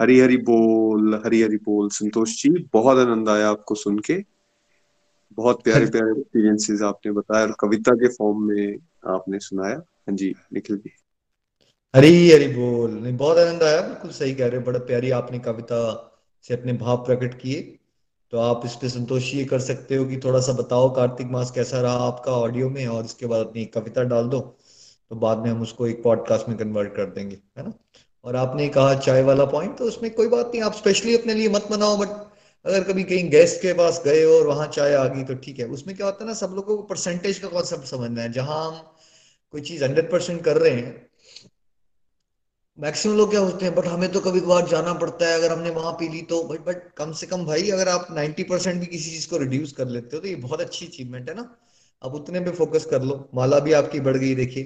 हरी हरी बोल। हरी हरी बोल। संतोष जी, बहुत आनंद आया आपको सुन के। बहुत प्यारे प्यारे एक्सपीरियंसेस आपने बताया और कविता के फॉर्म में आपने सुनाया। हाँ जी निखिल जी। हरी हरी बोल। नहीं, बहुत आनंद आया। बिल्कुल सही कह रहे हो। बड़ा प्यारी आपने कविता से अपने भाव प्रकट किए। तो आप इस पे संतोष ये कर सकते हो कि थोड़ा सा बताओ कार्तिक मास कैसा रहा आपका ऑडियो में, और इसके बाद अपनी कविता डाल दो, तो बाद में हम उसको एक पॉडकास्ट में कन्वर्ट कर देंगे, है ना। और आपने कहा चाय वाला पॉइंट, तो उसमें कोई बात नहीं, आप स्पेशली अपने लिए मत बनाओ। बट अगर कभी कहीं गेस्ट के पास गए हो और वहां चाय आ गई तो ठीक है। उसमें क्या होता है ना, सब लोगों को परसेंटेज का कॉन्सेप्ट समझना है। जहां हम कोई चीज 100% कर रहे हैं, मैक्सिमम लोग क्या होते हैं, बट हमें तो कभी कभार जाना पड़ता है, अगर हमने वहां पी ली तो। बट कम से कम भाई, अगर आप 90% भी किसी चीज को रिड्यूस कर लेते हो तो ये बहुत अच्छी अचीवमेंट है ना। आप उतने पे फोकस कर लो। माला भी आपकी बढ़ गई। देखिए,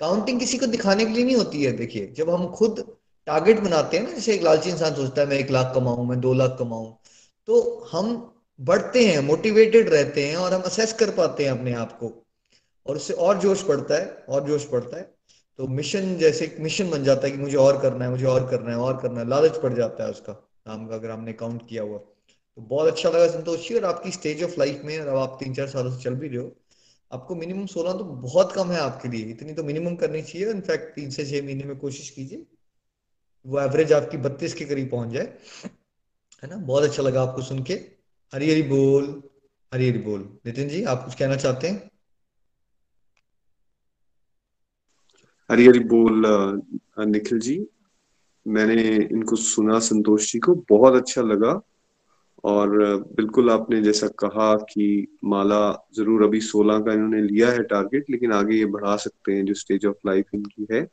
काउंटिंग किसी को दिखाने के लिए नहीं होती है। देखिए, जब हम खुद टारगेट बनाते हैं ना, जैसे एक लालची इंसान सोचता है मैं 1 लाख कमाऊं, मैं 2 लाख कमाऊं, तो हम बढ़ते हैं, मोटिवेटेड रहते हैं और हम असेस कर पाते हैं अपने आप को, और उससे और जोश बढ़ता है, और जोश बढ़ता है। तो मिशन जैसे एक मिशन बन जाता है कि मुझे और करना है, मुझे और करना है, और करना है। लालच पड़ जाता है उसका नाम का, अगर हमने काउंट किया हुआ। तो बहुत अच्छा लगा संतोष जी। और आपकी स्टेज ऑफ लाइफ में, और अब आप 3-4 सालों से चल भी रहे हो, आपको मिनिमम 16 तो बहुत कम है आपके लिए। इतनी तो मिनिमम करनी चाहिए। इनफैक्ट 3 से 6 महीने में कोशिश कीजिए वो एवरेज आपकी 32 के करीब पहुंच जाए, है ना। बहुत अच्छा लगा आपको सुन के। हरी हरी बोल। हरी हरी बोल। नितिन जी, आप कुछ कहना चाहते हैं? हरी हरी बोल निखिल जी। मैंने इनको सुना, संतोष जी को बहुत अच्छा लगा। और बिल्कुल आपने जैसा कहा कि माला जरूर, अभी 16 का इन्होंने लिया है टारगेट, लेकिन आगे ये बढ़ा सकते हैं जो स्टेज ऑफ लाइफ इनकी है।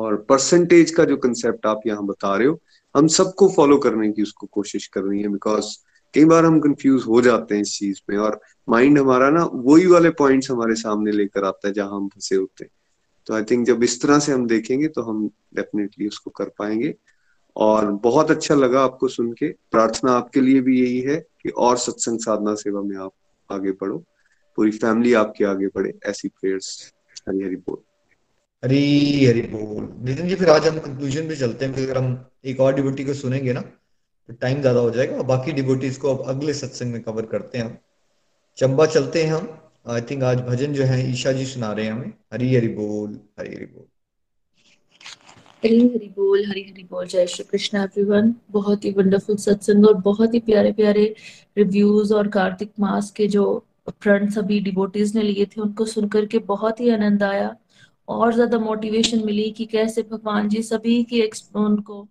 और परसेंटेज का जो कंसेप्ट आप यहाँ बता रहे हो, हम सबको फॉलो करने की उसको कोशिश करनी है, बिकॉज कई बार हम कंफ्यूज हो जाते हैं इस चीज में, और माइंड हमारा ना वही वाले पॉइंट्स हमारे सामने लेकर आता है जहाँ हम फंसे होते हैं। तो आई थिंक जब इस तरह से हम देखेंगे तो हम डेफिनेटली उसको कर पाएंगे। और बहुत अच्छा लगा आपको सुन के। प्रार्थना आपके लिए भी यही है कि और सत्संग साधना सेवा में आप आगे बढ़ो, पूरी फैमिली आपके आगे बढ़े, ऐसी प्रेयर्स। हरी हरी बोल। हरी हरी बोल। नितिन जी, फिर आज हम कंक्लूजन पे चलते हैं। अगर हम एक और डिबोटी को सुनेंगे ना तो टाइम ज्यादा हो जाएगा। बाकी डिबोटीज को अब अगले सत्संग में कवर करते हैं। हम चंबा चलते हैं। हम आई थिंक आज भजन जो है ईशा जी सुना रहे हैं हमें। हरी हरि बोल। हरी हरि बोल। हरी हरि बोल। हरी हरि बोल। जय श्री कृष्ण एवरीवन। बहुत ही वंडरफुल सत्संग और बहुत ही प्यारे प्यारे रिव्यूज और कार्तिक मास के जो फ्रंट सभी डिबोटीज ने लिए थे, उनको सुन करके बहुत ही आनंद आया और ज्यादा मोटिवेशन मिली कि कैसे भगवान जी सभी की उनको